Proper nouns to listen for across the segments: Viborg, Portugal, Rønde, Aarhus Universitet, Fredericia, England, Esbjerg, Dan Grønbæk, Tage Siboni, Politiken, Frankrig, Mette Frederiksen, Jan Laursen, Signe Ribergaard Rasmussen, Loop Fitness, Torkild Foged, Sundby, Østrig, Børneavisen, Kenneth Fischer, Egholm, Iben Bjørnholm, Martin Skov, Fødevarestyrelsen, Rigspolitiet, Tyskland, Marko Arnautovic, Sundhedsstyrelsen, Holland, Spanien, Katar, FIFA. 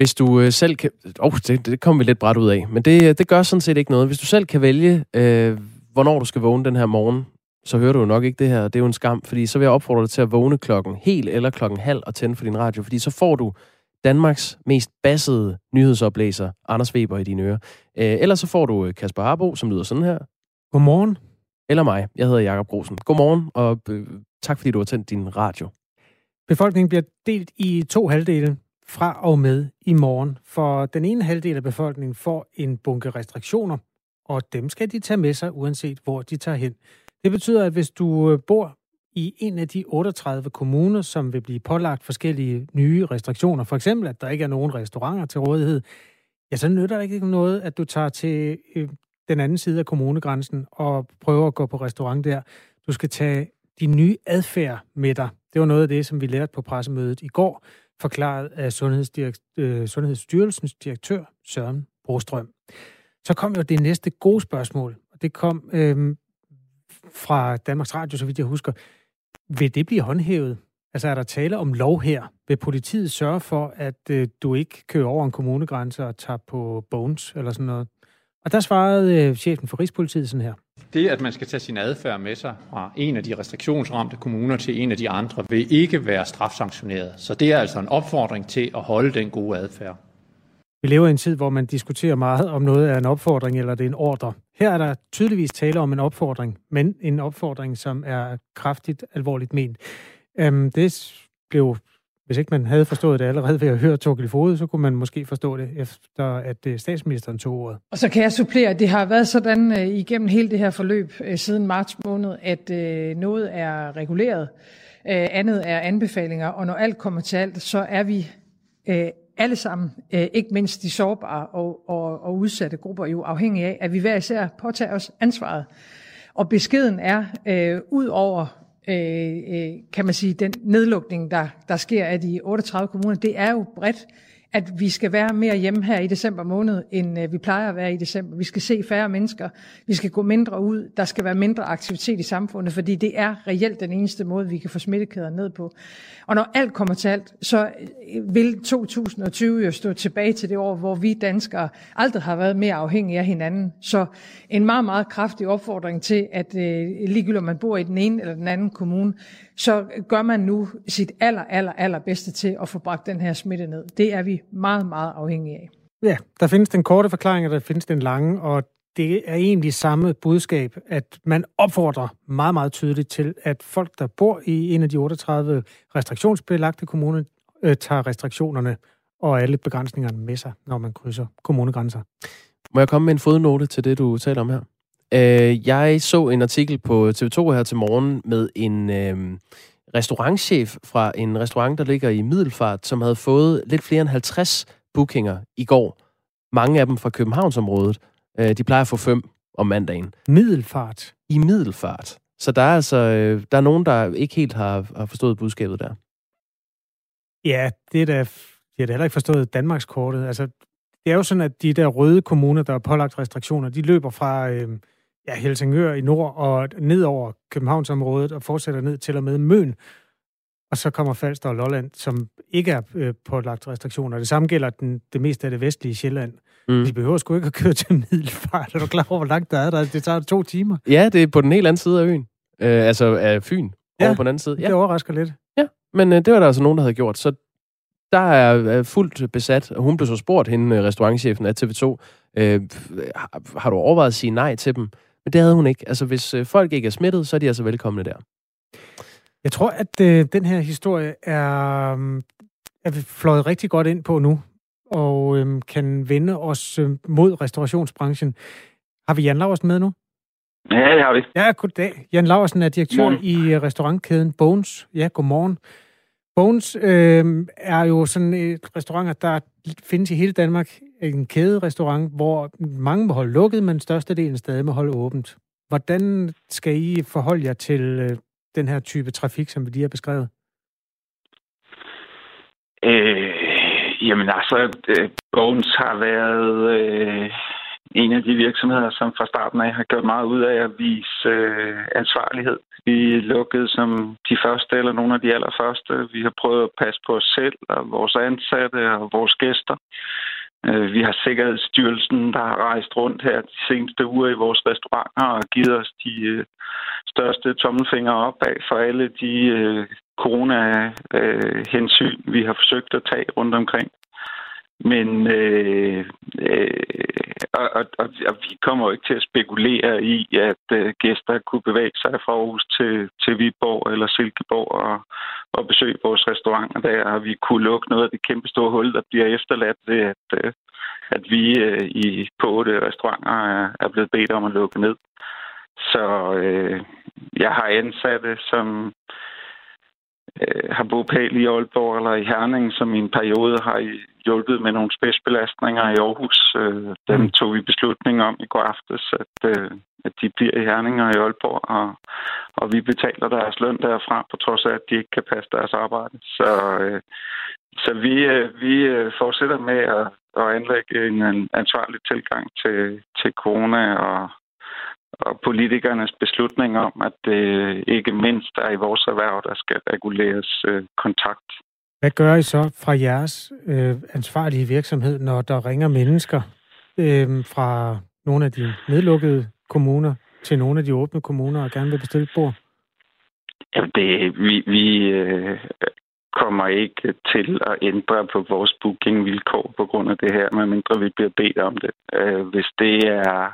Hvis du selv kan... det kommer vi lidt bræt ud af. Men det gør sådan set ikke noget. Hvis du selv kan vælge, hvornår du skal vågne den her morgen, så hører du jo nok ikke det her. Det er jo en skam, fordi så vil jeg opfordre dig til at vågne klokken helt eller klokken halv og tænde for din radio, fordi så får du Danmarks mest bassede nyhedsoplæser, Anders Weber, i dine ører. Eller så får du Kasper Harbo, som lyder sådan her. Godmorgen. Eller mig. Jeg hedder Jakob Grosen. Godmorgen, og tak fordi du har tændt din radio. Befolkningen bliver delt i to halvdele fra og med i morgen. For den ene halvdel af befolkningen får en bunke restriktioner, og dem skal de tage med sig, uanset hvor de tager hen. Det betyder, at hvis du bor i en af de 38 kommuner, som vil blive pålagt forskellige nye restriktioner, for eksempel at der ikke er nogen restauranter til rådighed, ja, så nytter det ikke noget, at du tager til den anden side af kommunegrænsen og prøver at gå på restaurant der. Du skal tage de nye adfærd med dig. Det var noget af det, som vi lærte på pressemødet i går, forklaret af Sundhedsstyrelsens direktør, Søren Brostrøm. Så kom jo det næste gode spørgsmål, og det kom fra Danmarks Radio, så vidt jeg husker. Vil det blive håndhævet? Altså er der tale om lov her? Vil politiet sørge for, at du ikke kører over en kommunegrænse og tager på Bones eller sådan noget? Og der svarede chefen for Rigspolitiet sådan her. Det, at man skal tage sin adfærd med sig fra en af de restriktionsramte kommuner til en af de andre, vil ikke være strafsanktioneret. Så det er altså en opfordring til at holde den gode adfærd. Vi lever i en tid, hvor man diskuterer meget om noget er en opfordring eller det er en ordre. Her er der tydeligvis tale om en opfordring, men en opfordring, som er kraftigt alvorligt ment. Det blev, hvis ikke man havde forstået det allerede ved at høre Torkild Foged, så kunne man måske forstå det, efter at statsministeren tog ordet. Og så kan jeg supplere, at det har været sådan igennem hele det her forløb siden marts måned, at noget er reguleret, andet er anbefalinger, og når alt kommer til alt, så er vi alle sammen, ikke mindst de sårbare og udsatte grupper, jo afhængige af, at vi hver især påtager os ansvaret. Og beskeden er, ud over kan man sige, den nedlukning, der sker af de 38 kommuner, det er jo bredt, at vi skal være mere hjemme her i december måned, end vi plejer at være i december. Vi skal se færre mennesker, vi skal gå mindre ud, der skal være mindre aktivitet i samfundet, fordi det er reelt den eneste måde, vi kan få smittekæder ned på. Og når alt kommer til alt, så vil 2020 jo stå tilbage til det år, hvor vi danskere aldrig har været mere afhængige af hinanden. Så en meget, meget kraftig opfordring til, at ligegyldigt om man bor i den ene eller den anden kommune, så gør man nu sit aller bedste til at få bragt den her smitte ned. Det er vi meget, meget afhængig af. Ja, der findes den korte forklaring, og der findes den lange, og det er egentlig samme budskab, at man opfordrer meget, meget tydeligt til, at folk, der bor i en af de 38 restriktionsbelagte kommuner, tager restriktionerne og alle begrænsningerne med sig, når man krydser kommunegrænser. Må jeg komme med en fodnote til det, du taler om her? Jeg så en artikel på TV2 her til morgen med en restaurantchef fra en restaurant, der ligger i Middelfart, som havde fået lidt flere end 50 bookinger i går. Mange af dem fra Københavnsområdet. De plejer at få 5 om mandagen. Middelfart? I Middelfart. Så der er altså nogen, der ikke helt har forstået budskabet der. Ja, de har da heller ikke forstået Danmarkskortet. Altså, det er jo sådan, at de der røde kommuner, der er pålagt restriktioner, de løber fra Helsingør i nord og ned over Københavnsområdet og fortsætter ned til og med Møn. Og så kommer Falster og Lolland, som ikke er pålagt restriktioner. Det samme gælder det meste af det vestlige Sjælland. Mm. De behøver sgu ikke at køre til Middelfart. Er du klar over, hvor langt der er der? Det tager 2 timer. Ja, det er på den helt anden side af øen. Af Fyn. Ja, over på den anden side. Ja. Det overrasker lidt. Ja, men det var der altså nogen, der havde gjort. Så der er fuldt besat, og hun blev så spurgt, hende restaurantchefen af TV2, har du overvejet at sige nej til dem? Men det havde hun ikke. Altså, hvis folk ikke er smittet, så er de altså velkomne der. Jeg tror, at den her historie er fløjet rigtig godt ind på nu, og kan vende os mod restaurationsbranchen. Har vi Jan Laursen med nu? Ja, det har vi. Ja, goddag. Jan Laursen er direktør i restaurantkæden Bones. Ja, godmorgen. Bones er jo sådan et restaurant, der findes i hele Danmark. En kæderestaurant, hvor mange må holde lukket, men størstedelen stadig må holde åbent. Hvordan skal I forholde jer til den her type trafik, som vi lige har beskrevet? Bones har været en af de virksomheder, som fra starten af har gjort meget ud af at vise ansvarlighed. Vi lukkede som de første eller nogle af de allerførste. Vi har prøvet at passe på os selv og vores ansatte og vores gæster. Vi har Sikkerhedsstyrelsen, der har rejst rundt her de seneste uger i vores restauranter og givet os de største tommelfingre op af for alle de corona-hensyn, vi har forsøgt at tage rundt omkring. Men og vi kommer jo ikke til at spekulere i, at gæster kunne bevæge sig fra Aarhus til Viborg eller Silkeborg og besøge vores restauranter der, og vi kunne lukke noget af det kæmpe store hul, der bliver efterladt ved, at vi på 8 restauranter er blevet bedt om at lukke ned. Så jeg har ansatte, som har bopæl i Aalborg eller i Herning, som i en periode har hjulpet med nogle spidsbelastninger i Aarhus. Dem tog vi beslutning om i går aftes, at de bliver i Herning og i Aalborg, og vi betaler deres løn derfra, på trods af, at de ikke kan passe deres arbejde. Så vi fortsætter med at anlægge en ansvarlig tilgang til corona og politikernes beslutning om, at det ikke mindst er i vores erhverv, der skal reguleres kontakt. Hvad gør I så fra jeres ansvarlige virksomhed, når der ringer mennesker fra nogle af de nedlukkede kommuner til nogle af de åbne kommuner og gerne vil bestille et bord? Jamen vi kommer ikke til at ændre på vores bookingvilkår på grund af det her, medmindre vi bliver bedt om det. Hvis det er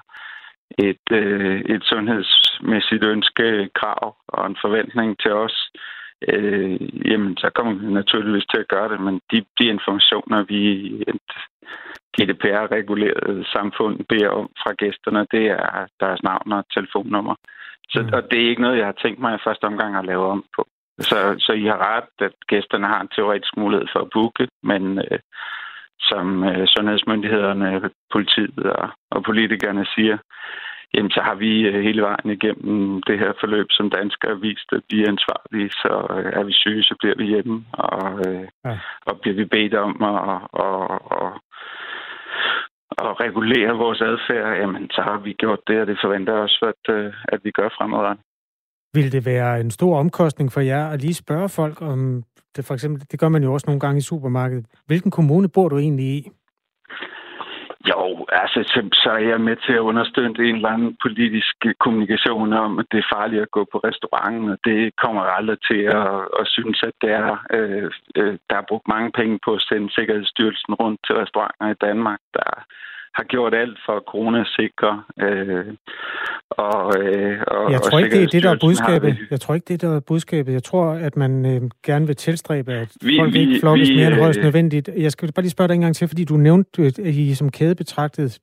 et sundhedsmæssigt ønske, krav og en forventning til os, jamen så kommer vi naturligvis til at gøre det, men de informationer, vi i et GDPR-reguleret samfund beder om fra gæsterne, det er deres navn og telefonnummer. Så, og det er ikke noget, jeg har tænkt mig i første omgang at lave om på. Så I har ret, at gæsterne har en teoretisk mulighed for at booke, men som sundhedsmyndighederne, politiet og politikerne siger, jamen så har vi hele vejen igennem det her forløb som danskere vist, at vi er ansvarlige, så er vi syge, så bliver vi hjemme, og bliver vi bedt om at regulere vores adfærd, jamen så har vi gjort det, og det forventer også, at vi gør fremadrettet. Vil det være en stor omkostning for jer at lige spørge folk om, det, for eksempel, det gør man jo også nogle gange i supermarkedet, hvilken kommune bor du egentlig i? Jo, altså så er jeg med til at understøtte en eller anden politisk kommunikation om, at det er farligt at gå på restauranten, og det kommer aldrig til at synes, at det er. Der er brugt mange penge på at sende Sikkerhedsstyrelsen rundt til restauranter i Danmark, der har gjort alt for coronasikre. Jeg tror ikke, det er det, der er budskabet. Jeg tror, at man gerne vil tilstræbe, at folk ikke flokkes mere end højst nødvendigt. Jeg skal bare lige spørge dig en gang til, fordi du nævnte, at I som kæde betragtet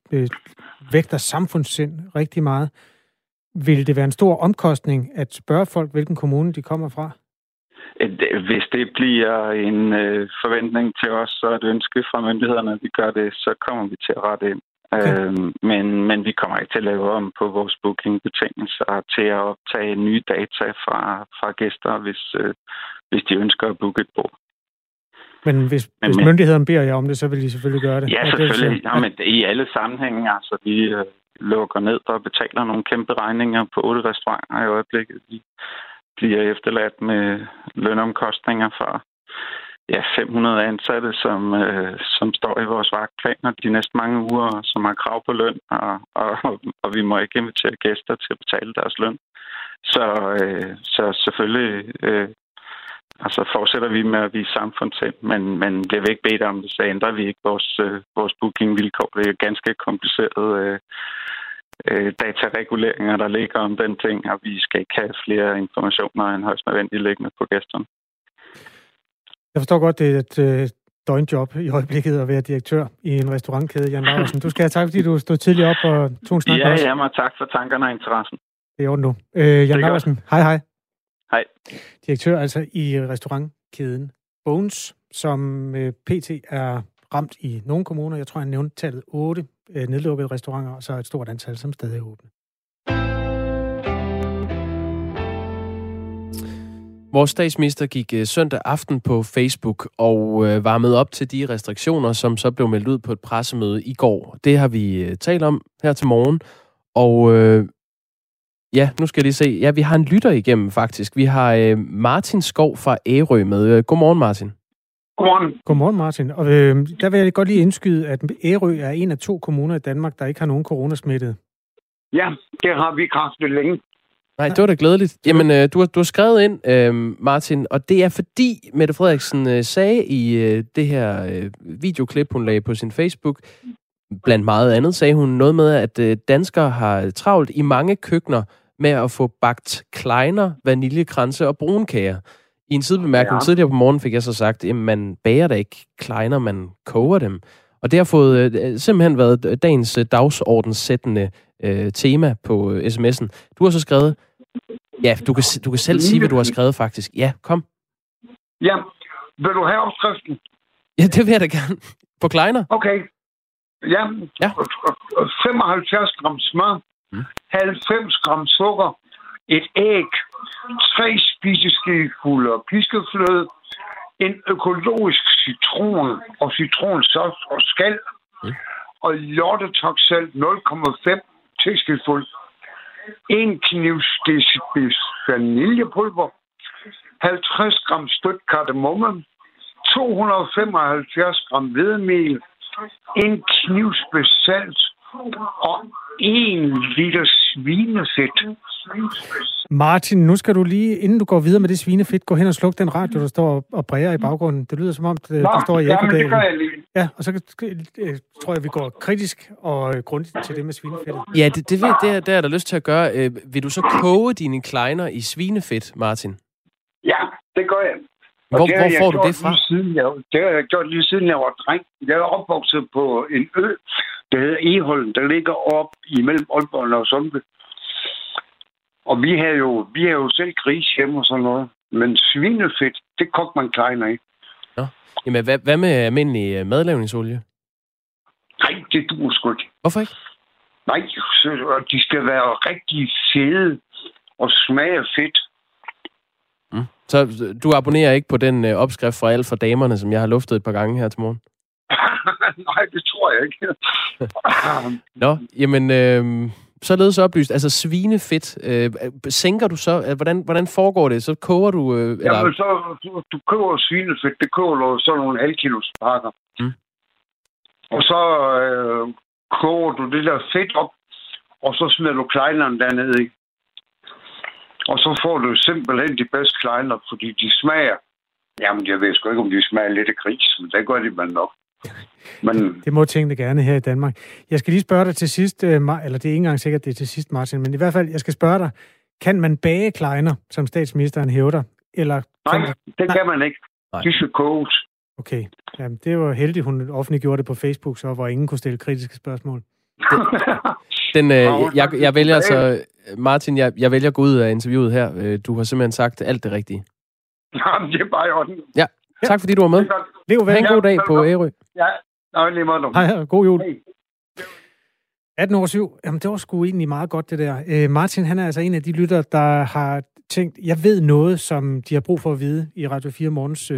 vægter samfundssind rigtig meget. Vil det være en stor omkostning at spørge folk, hvilken kommune de kommer fra? Hvis det bliver en forventning til os, så et ønske fra myndighederne, at vi gør det, så kommer vi til at rette ind. Okay. Men vi kommer ikke til at lave om på vores bookingbetingelser og til at optage nye data fra gæster, hvis de ønsker at booke et bord. Men hvis myndighederne beder jer om det, så vil de selvfølgelig gøre det? Ja, selvfølgelig. Ja, men i alle sammenhænge, altså vi lukker ned og betaler nogle kæmpe regninger på 8 restauranter i øjeblikket. Vi bliver efterladt med lønomkostninger for 500 ansatte, som står i vores vagtplaner de næste mange uger, som har krav på løn, og vi må ikke invitere gæster til at betale deres løn. Så selvfølgelig fortsætter vi med at vise samfundssind, men bliver vi ikke bedt om det, så ændrer vi ikke vores bookingvilkår. Det er ganske kompliceret datareguleringer, der ligger om den ting, og vi skal ikke have flere informationer end højst nødvendigt liggende på gæsterne. Jeg forstår godt, det er et døgnjob i øjeblikket at være direktør i en restaurantkæde, Jan Laursen. Du skal have tak, fordi du stod tidligt op og tog en snak med os. Ja, og tak for tankerne og interessen. Det er ordentligt nu. Jan Laursen, hej. Hej. Direktør altså i restaurantkæden Bones, som pt. Er ramt i nogle kommuner. Jeg tror, han nævnte tallet 8 nedlukkede restauranter, og så et stort antal, som stadig er åbne. Vores statsminister gik søndag aften på Facebook og varmede op til de restriktioner, som så blev meldt ud på et pressemøde i går. Det har vi talt om her til morgen. Og ja, nu skal jeg lige se. Ja, vi har en lytter igennem faktisk. Vi har Martin Skov fra Ærø med. Godmorgen, Martin. Godmorgen. Godmorgen, Martin. Og der vil jeg godt lige indskyde, at Ærø er en af 2 kommuner i Danmark, der ikke har nogen coronasmittede. Ja, det har vi kraftigt længe. Nej, det var da glædeligt. Jamen, du har skrevet ind, Martin, og det er fordi, Mette Frederiksen sagde i det her videoklip, hun lagde på sin Facebook, blandt meget andet, sagde hun noget med, at danskere har travlt i mange køkkener med at få bagt kleiner, vaniljekranse og brunkager. I en sidebemærkning tidligere på morgen fik jeg så sagt, at man bager da ikke kleiner, man koger dem. Og det har fået simpelthen været dagens dagsordenssættende tema på sms'en. Du har så skrevet... Ja, du kan selv sige, hvad du har skrevet, faktisk. Ja, kom. Ja, vil du have opskriften? Ja, det vil jeg da gerne. På kleiner? Okay. Ja. Ja. 75 gram smør, 90 gram sukker, et æg, 3 spiseskefulde piskefløde, en økologisk citron og citronsaft og skal, og hjortetoksalt 0,5 teskefuld, 1 knivstikkes vaniljepulver, 50 gram stødt kardemomme, 275 gram hvedemel, 1 knivspids salt og 1 liter svinefedt. Martin, nu skal du lige, inden du går videre med det svinefedt, gå hen og sluk den radio, der står og bræger i baggrunden. Det lyder som om, der står i ekkodalen. Ja, og så tror jeg, vi går kritisk og grundigt til det med svinefedt. Ja, det er der lyst til at gøre. Vil du så koge dine kleiner i svinefedt, Martin? Ja, det gør jeg. Hvor får du det fra? Det har jeg gjort lige siden jeg var dreng. Jeg er opvokset på en ø, der hedder Egholm, der ligger op imellem Aalborg og Sundby. Og vi havde jo selv gris hjemme og sådan noget. Men svinefedt, det kogte man kleiner i. Nå. Jamen, hvad med almindelig madlavningsolie? Nej, det duer sgu ikke. Hvorfor ikke? Nej, de skal være rigtig fede og smage fedt. Mm. Så du abonnerer ikke på den opskrift fra Alt for Damerne, som jeg har luftet et par gange her til morgen? Nej, det tror jeg ikke. Nå, jamen... Således oplyst, altså svinefedt. Sænker du så? Hvordan foregår det? Så koger du... eller... Jamen, så du koger svinefedt. Det koger du sådan nogle halvkilos pakker. Og så koger du det der fedt op, og så smider du kleineren dernede i. Og så får du simpelthen de bedste kleiner, fordi de smager... Jamen, jeg ved sgu ikke, om de smager lidt af gris, men det gør de man nok. Men... Det må tænke gerne her i Danmark. Jeg skal lige spørge dig til sidst, eller det er ikke engang sikkert, det er til sidst, Martin, men i hvert fald, jeg skal spørge dig, kan man bage kleiner, som statsministeren hævder? Eller... Nej, det kan man ikke. De skal koges. Okay. Jamen, det var heldigt, hun offentliggjorde det på Facebook, så hvor ingen kunne stille kritiske spørgsmål. Jeg vælger altså... Martin, jeg vælger at gå ud af interviewet her. Du har simpelthen sagt alt det rigtige. Jamen, det er bare i orden. Ja. Tak fordi du var med. Lev vel. Ha' en god dag på Ærø. Ja, nej, lige meget om. Hej, god jul. 18:07. Jamen, det var sgu egentlig meget godt, det der. Martin, han er altså en af de lyttere, der har tænkt, jeg ved noget, som de har brug for at vide i Radio 4 Morgens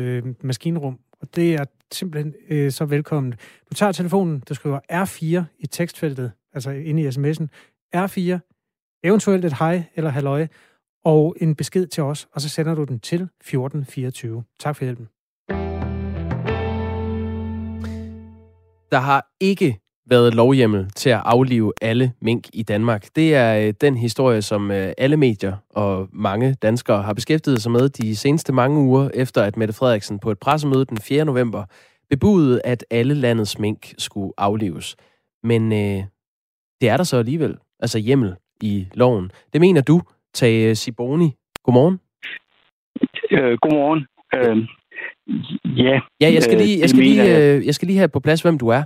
maskinrum. Og det er simpelthen så velkommen. Du tager telefonen, du skriver R4 i tekstfeltet, altså inde i sms'en. R4, eventuelt et hej eller halløj, og en besked til os, og så sender du den til 1424. Tak for hjælpen. Der har ikke været lovhjemmel til at aflive alle mink i Danmark. Det er den historie, som alle medier og mange danskere har beskæftiget sig med de seneste mange uger, efter at Mette Frederiksen på et pressemøde den 4. november bebudede, at alle landets mink skulle aflives. Men det er der så alligevel, altså hjemmel i loven. Det mener du, Tage Siboni. Godmorgen. Godmorgen. Ja, jeg skal lige have på plads, hvem du er.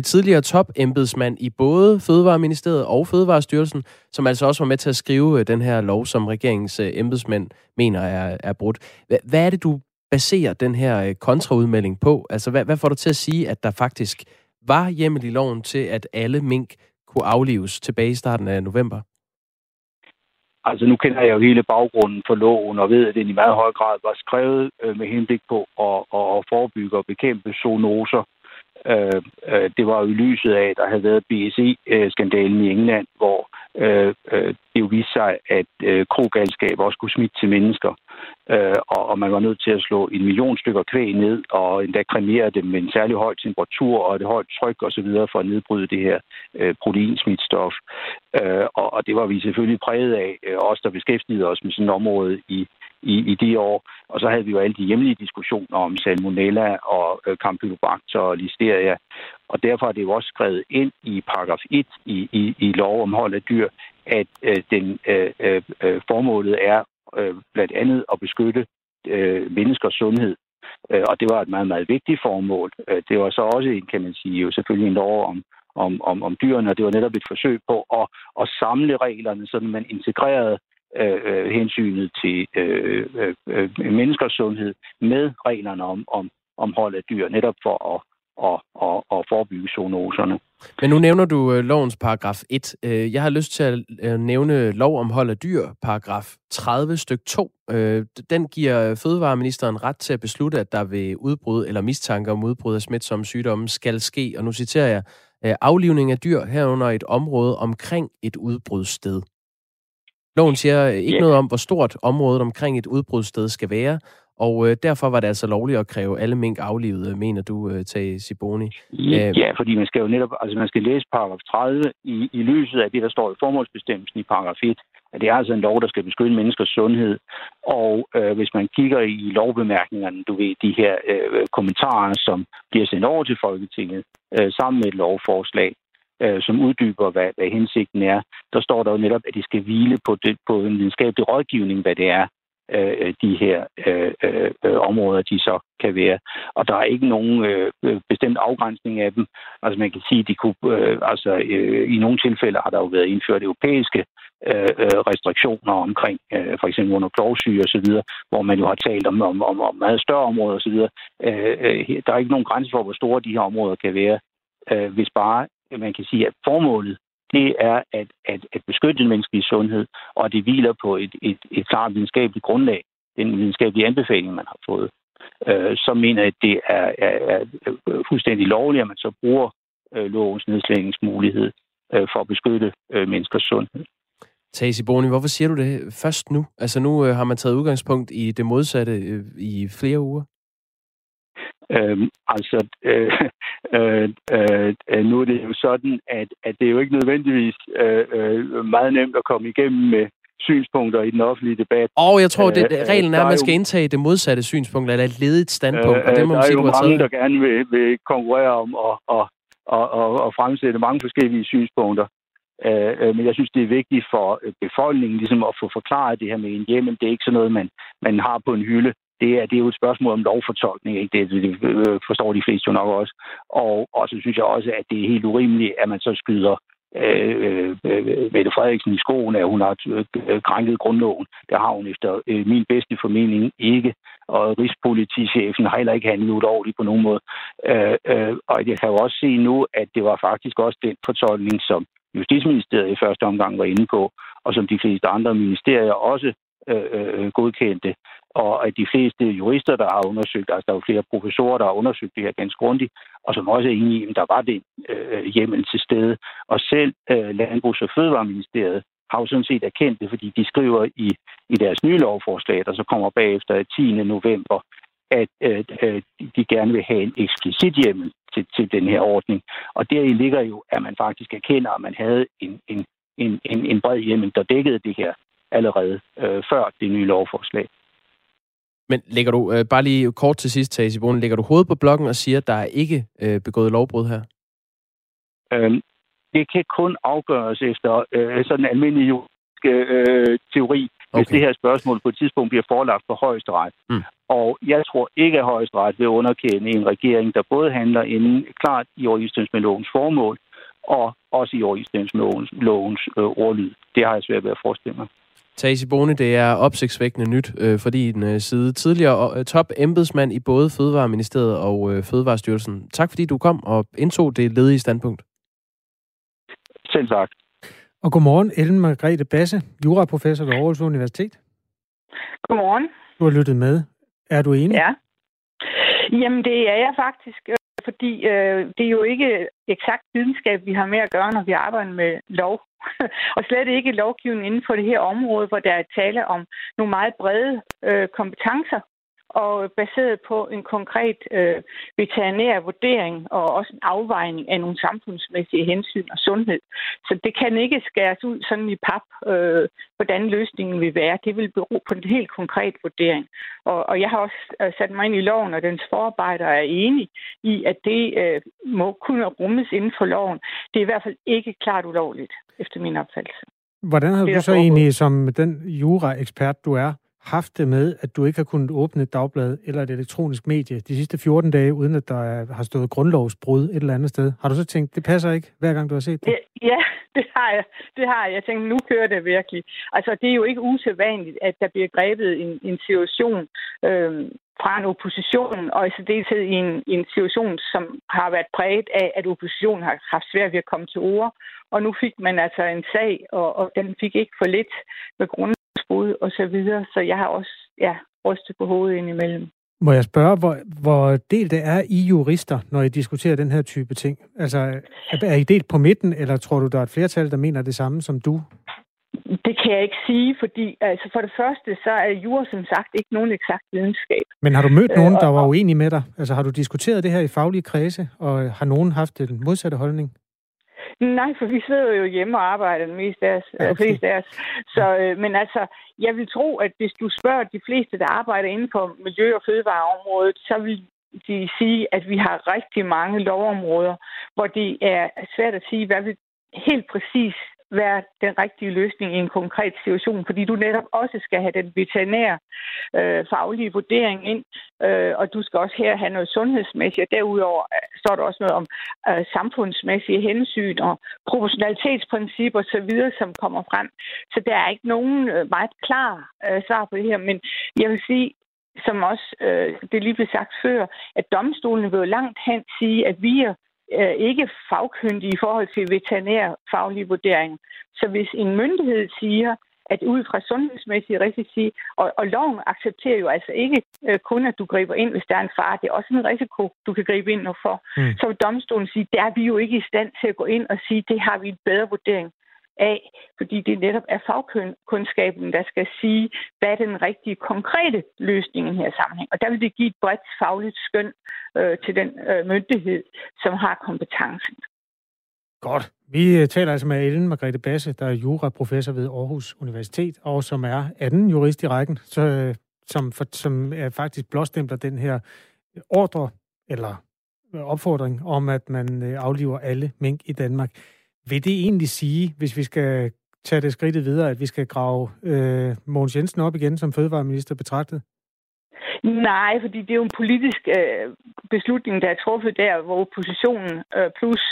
Tidligere topembedsmand i både Fødevareministeriet og Fødevarestyrelsen, som altså også var med til at skrive den her lov, som regeringens embedsmænd mener er brudt. Hvad er det, du baserer den her kontraudmelding på? Altså, hvad får du til at sige, at der faktisk var hjemmel i loven til, at alle mink kunne aflives tilbage i starten af november? Altså nu kender jeg jo hele baggrunden for loven og ved, at den i meget høj grad var skrevet med henblik på at forebygge og bekæmpe zoonoser. Det var jo i lyset af, at der havde været BSE-skandalen i England, hvor det jo viste sig, at krogalskab også kunne smitte til mennesker. Og man var nødt til at slå 1 million stykker kvæg ned, og endda kremere dem med en særlig høj temperatur og et højt tryk osv. for at nedbryde det her proteinsmitstof. Og det var vi selvfølgelig præget af, os der beskæftigede os med sådan et område i de år. Og så havde vi jo alle de hjemlige diskussioner om salmonella og campylobacter og listeria. Og derfor er det jo også skrevet ind i paragraf 1 i lov om hold af dyr, at formålet er blandt andet at beskytte menneskers sundhed. Og det var et meget, meget vigtigt formål. Det var så også, kan man sige, jo selvfølgelig en lov om dyrene, og det var netop et forsøg på at samle reglerne, så man integrerede hensynet til menneskers sundhed med reglerne om hold af dyr, netop for at forebygge zoonoserne. Men nu nævner du lovens paragraf 1. Jeg har lyst til at nævne lov om hold af dyr, paragraf 30 styk 2. Den giver fødevareministeren ret til at beslutte, at der ved udbrud eller mistanke om udbrud af smitsomme sygdomme skal ske, og nu citerer jeg, aflivning af dyr herunder et område omkring et udbrudssted. Loven siger ikke noget om, hvor stort området omkring et udbrudssted skal være, og derfor var det altså lovligt at kræve alle mink aflivet, mener du, Tage Siboni? Ja, fordi man skal jo netop, altså man skal læse paragraf 30 i lyset af det, der står i formålsbestemmelsen i paragraf 1, at det er altså en lov, der skal beskytte menneskers sundhed. Og hvis man kigger i lovbemærkningerne, du ved, de her kommentarer, som bliver sendt over til Folketinget sammen med et lovforslag, som uddyber, hvad hensigten er, der står der jo netop, at de skal hvile på en videnskabelig rådgivning, hvad det er, de her områder, de så kan være. Og der er ikke nogen bestemt afgrænsning af dem. Altså man kan sige, at de kunne, i nogle tilfælde har der jo været indført europæiske restriktioner omkring, for eksempel under klovsyge og så videre, hvor man jo har talt om meget større områder og så videre. Der er ikke nogen grænse for, hvor store de her områder kan være, hvis bare man kan sige, at formålet, det er at beskytte den menneskelige sundhed, og det hviler på et klart videnskabeligt grundlag, den videnskabelige anbefaling, man har fået. Så mener jeg, at det er fuldstændig lovligt, at man så bruger lovens nedslagningsmulighed for at beskytte menneskers sundhed. Tage Siboni, hvorfor siger du det først nu? Altså nu har man taget udgangspunkt i det modsatte i flere uger. Nu er det jo sådan, at det er jo ikke nødvendigvis meget nemt at komme igennem med synspunkter i den offentlige debat. Og jeg tror, at reglen er, at man skal indtage det modsatte synspunkt, eller et ledigt standpunkt, og det må man sige, du har taget. Der er jo mange, der gerne vil konkurrere om at fremsætte mange forskellige synspunkter. Men jeg synes, det er vigtigt for befolkningen ligesom at få forklaret det her med en hjemmel. Det er ikke sådan noget, man har på en hylde. Det er jo et spørgsmål om lovfortolkning, ikke? Det forstår de fleste jo nok også. Og så synes jeg også, at det er helt urimeligt, at man så skyder Mette Frederiksen i skoen, at hun har krænket grundloven. Det har hun efter min bedste formening ikke. Og rigspolitichefen har heller ikke handlet ulovligt på nogen måde. Og jeg kan jo også se nu, at det var faktisk også den fortolkning, som Justitsministeriet i første omgang var inde på, og som de fleste andre ministerier også godkendte. Og at de fleste jurister, der har undersøgt, altså der er jo flere professorer, der har undersøgt det her ganske grundigt, og som også er enige i, at der var den hjemmel til stede. Og selv Landbrugs- og Fødevareministeriet har jo sådan set erkendt det, fordi de skriver i deres nye lovforslag, der så kommer bagefter 10. november, at de gerne vil have en eksplicit hjemmel til den her ordning. Og deri ligger jo, at man faktisk erkender, at man havde en bred hjemmel, der dækkede det her allerede før det nye lovforslag. Men lægger du, bare lige kort til sidst, Tage Siboni, lægger du hovedet på blokken og siger, at der er ikke begået lovbrud her? Det kan kun afgøres efter sådan en almindelig juridisk teori, okay, hvis det her spørgsmål på et tidspunkt bliver forelagt for højesteret. Mm. Og jeg tror ikke, at højesteret vil underkende en regering, der både handler inden klart i overensstemmelse med lovens formål, og også i overensstemmelse med lovens ordlyd. Det har jeg svært ved at forestille mig. Tage Siboni, det er opsigtsvækkende nyt, fordi den side tidligere top-embedsmand i både Fødevareministeriet og Fødevarestyrelsen. Tak fordi du kom og indtog det ledige standpunkt. Selv tak. Og godmorgen, Ellen Margrethe Basse, juraprofessor ved Aarhus Universitet. Godmorgen. Du har lyttet med. Er du enig? Ja. Jamen, det er jeg faktisk, fordi det er jo ikke eksakt videnskab, vi har med at gøre, når vi arbejder med lov. Og slet ikke lovgivning inden for det her område, hvor der er tale om nogle meget brede kompetencer, og baseret på en konkret veterinær vurdering og også en afvejning af nogle samfundsmæssige hensyn og sundhed. Så det kan ikke skæres ud sådan i pap, hvordan løsningen vil være. Det vil bero på en helt konkret vurdering. Og jeg har også sat mig ind i loven, og dens forarbejder er enige i, at det må kunne rummes inden for loven. Det er i hvert fald ikke klart ulovligt, efter min opfattelse. Hvordan har du så egentlig, som den juraekspert du er, haft det med, at du ikke har kunnet åbne et dagblad eller et elektronisk medie de sidste 14 dage, uden at der har stået grundlovsbrud et eller andet sted? Har du så tænkt, det passer ikke, hver gang du har set det? Ja, det har jeg. Jeg tænkte, nu kører det virkelig. Altså, det er jo ikke usædvanligt, at der bliver grebet en situation fra en opposition, og i særdeleshed i en situation, som har været præget af, at oppositionen har haft svært ved at komme til ord. Og nu fik man altså en sag, og den fik ikke for lidt med grunde og så videre, så jeg har også rystet på hovedet indimellem. Må jeg spørge, hvor delt det er I jurister, når I diskuterer den her type ting? Altså, er I delt på midten, eller tror du, der er et flertal, der mener det samme som du? Det kan jeg ikke sige, fordi altså for det første, så er jura som sagt ikke nogen eksakt videnskab. Men har du mødt nogen, der var uenige med dig? Altså, har du diskuteret det her i faglige kredse, og har nogen haft den modsatte holdning? Nej, for vi sidder jo hjemme og arbejder de fleste af os. Men altså, jeg vil tro, at hvis du spørger de fleste, der arbejder inden for miljø- og fødevareområdet, så vil de sige, at vi har rigtig mange lovområder, hvor det er svært at sige, hvad vil helt præcis være den rigtige løsning i en konkret situation, fordi du netop også skal have den veterinære faglige vurdering ind, og du skal også her have noget sundhedsmæssigt, og derudover står der også noget om samfundsmæssige hensyn og proportionalitetsprincip og så videre, som kommer frem. Så der er ikke nogen meget klar svar på det her, men jeg vil sige, som også det lige blev sagt før, at domstolene vil jo langt hen sige, at vi er ikke fagkyndige i forhold til veterinærfaglige vurderinger. Så hvis en myndighed siger, at ud fra sundhedsmæssige risici, og loven accepterer jo altså ikke kun, at du griber ind, hvis der er en fare. Det er også en risiko, du kan gribe ind for. Så vil domstolen sige, der er vi jo ikke i stand til at gå ind og sige, det har vi en bedre vurdering af, fordi det netop er fagkundskaben, der skal sige, hvad er den rigtige konkrete løsning i her sammenhæng. Og der vil det give et bredt fagligt skøn til den myndighed, som har kompetencen. Godt. Vi taler altså med Ellen Margrethe Basse, der er juraprofessor ved Aarhus Universitet, og som er anden jurist i rækken, som er faktisk blåstempler den her ordre eller opfordring om, at man afliver alle mink i Danmark. Vil det egentlig sige, hvis vi skal tage det skridtet videre, at vi skal grave Mogens Jensen op igen som fødevareminister betragtet? Nej, fordi det er jo en politisk beslutning, der er truffet der, hvor oppositionen plus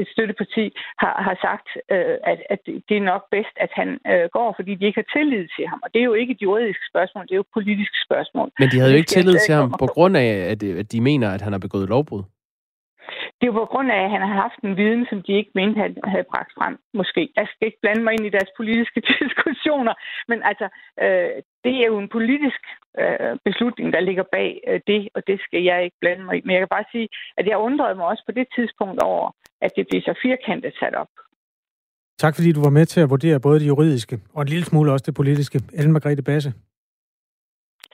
et støtteparti har sagt, at det er nok bedst, at han går, fordi de ikke har tillid til ham. Og det er jo ikke et juridisk spørgsmål, det er jo et politisk spørgsmål. Men de havde jo ikke tillid til ham på grund af, at de mener, at han har begået lovbrud. Det er jo på grund af, at han har haft en viden, som de ikke mente, han havde bragt frem, måske. Jeg skal ikke blande mig ind i deres politiske diskussioner, men altså, det er jo en politisk beslutning, der ligger bag det, og det skal jeg ikke blande mig i. Men jeg kan bare sige, at jeg undrede mig også på det tidspunkt over, at det blev så firkantet sat op. Tak fordi du var med til at vurdere både det juridiske, og en lille smule også det politiske. Ellen Margrethe Basse.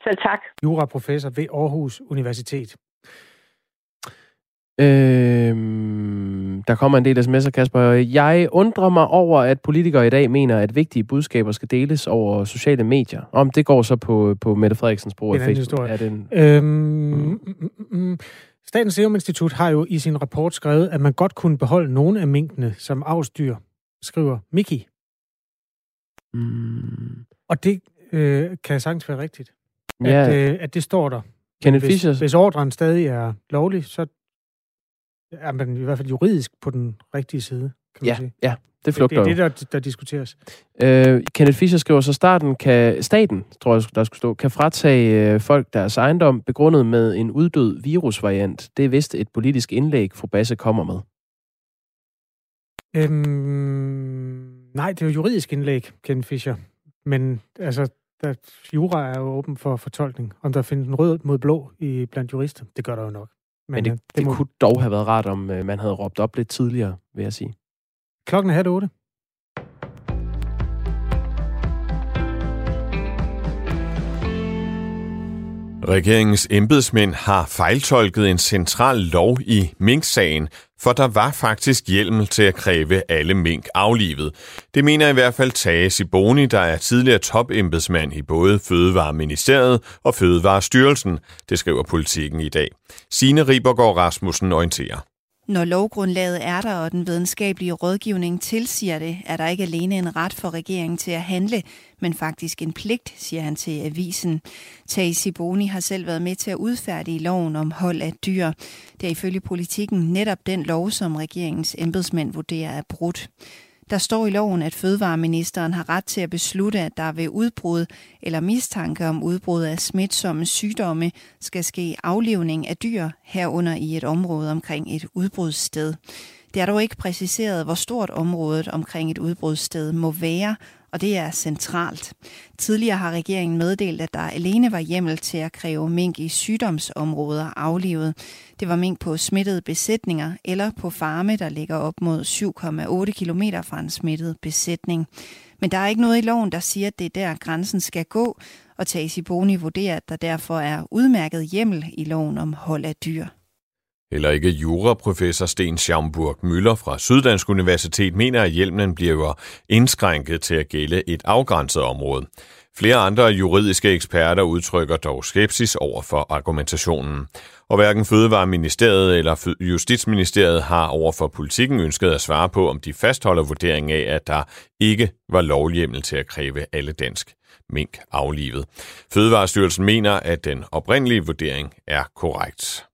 Selv tak. Juraprofessor ved Aarhus Universitet. Der kommer en del sms'er, Kasper. Jeg undrer mig over, at politikere i dag mener, at vigtige budskaber skal deles over sociale medier. Om det går så på Mette Frederiksens brug af Facebook. Er den... Statens Serum Institut har jo i sin rapport skrevet, at man godt kunne beholde nogle af minkene som avlsdyr, skriver Miki. Og det kan sagtens være rigtigt, at det står der. Hvis ordren stadig er lovlig, så er man i hvert fald juridisk på den rigtige side, kan man sige. Ja, det flugter jo. Det er det, der diskuteres. Kenneth Fischer skriver, så staten, tror jeg, der skulle stå, kan fratage folk deres ejendom begrundet med en uddød virusvariant. Det er vist et politisk indlæg, fru Basse kommer med. Nej, det er jo juridisk indlæg, Ken Fischer. Men altså, der, jura er jo åben for fortolkning. Om der findes en rød mod blå i, blandt jurister, det gør der jo nok. Men det må... kunne dog have været rart, om man havde råbt op lidt tidligere, vil jeg sige. Klokken er 7:30. Regeringens embedsmænd har fejltolket en central lov i minksagen, for der var faktisk hjemmel til at kræve alle mink aflivet. Det mener i hvert fald Tage Siboni, der er tidligere topembedsmand i både Fødevareministeriet og Fødevarestyrelsen. Det skriver Politiken i dag. Signe Ribergaard Rasmussen orienterer. Når lovgrundlaget er der, og den videnskabelige rådgivning tilsiger det, er der ikke alene en ret for regeringen til at handle, men faktisk en pligt, siger han til avisen. Tage Siboni har selv været med til at udfærdige loven om hold af dyr. Det er ifølge Politiken netop den lov, som regeringens embedsmænd vurderer er brudt. Der står i loven, at fødevareministeren har ret til at beslutte, at der ved udbrud eller mistanke om udbrud af smitsomme sygdomme skal ske aflivning af dyr herunder i et område omkring et udbrudssted. Det er dog ikke præciseret, hvor stort området omkring et udbrudssted må være, og det er centralt. Tidligere har regeringen meddelt, at der alene var hjemmel til at kræve mink i sygdomsområder aflivet. Det var mink på smittede besætninger eller på farme, der ligger op mod 7,8 kilometer fra en smittet besætning. Men der er ikke noget i loven, der siger, at det er der, grænsen skal gå, og Tage Siboni vurderer, at der derfor er udmærket hjemmel i loven om hold af dyr. Eller ikke juraprofessor Sten Schaumburg-Müller fra Syddansk Universitet mener, at hjemmelen bliver indskrænket til at gælde et afgrænset område. Flere andre juridiske eksperter udtrykker dog skepsis over for argumentationen. Og hverken Fødevareministeriet eller Justitsministeriet har over for Politikken ønsket at svare på, om de fastholder vurderingen af, at der ikke var lovhjemmel til at kræve alle dansk mink aflivet. Fødevarestyrelsen mener, at den oprindelige vurdering er korrekt.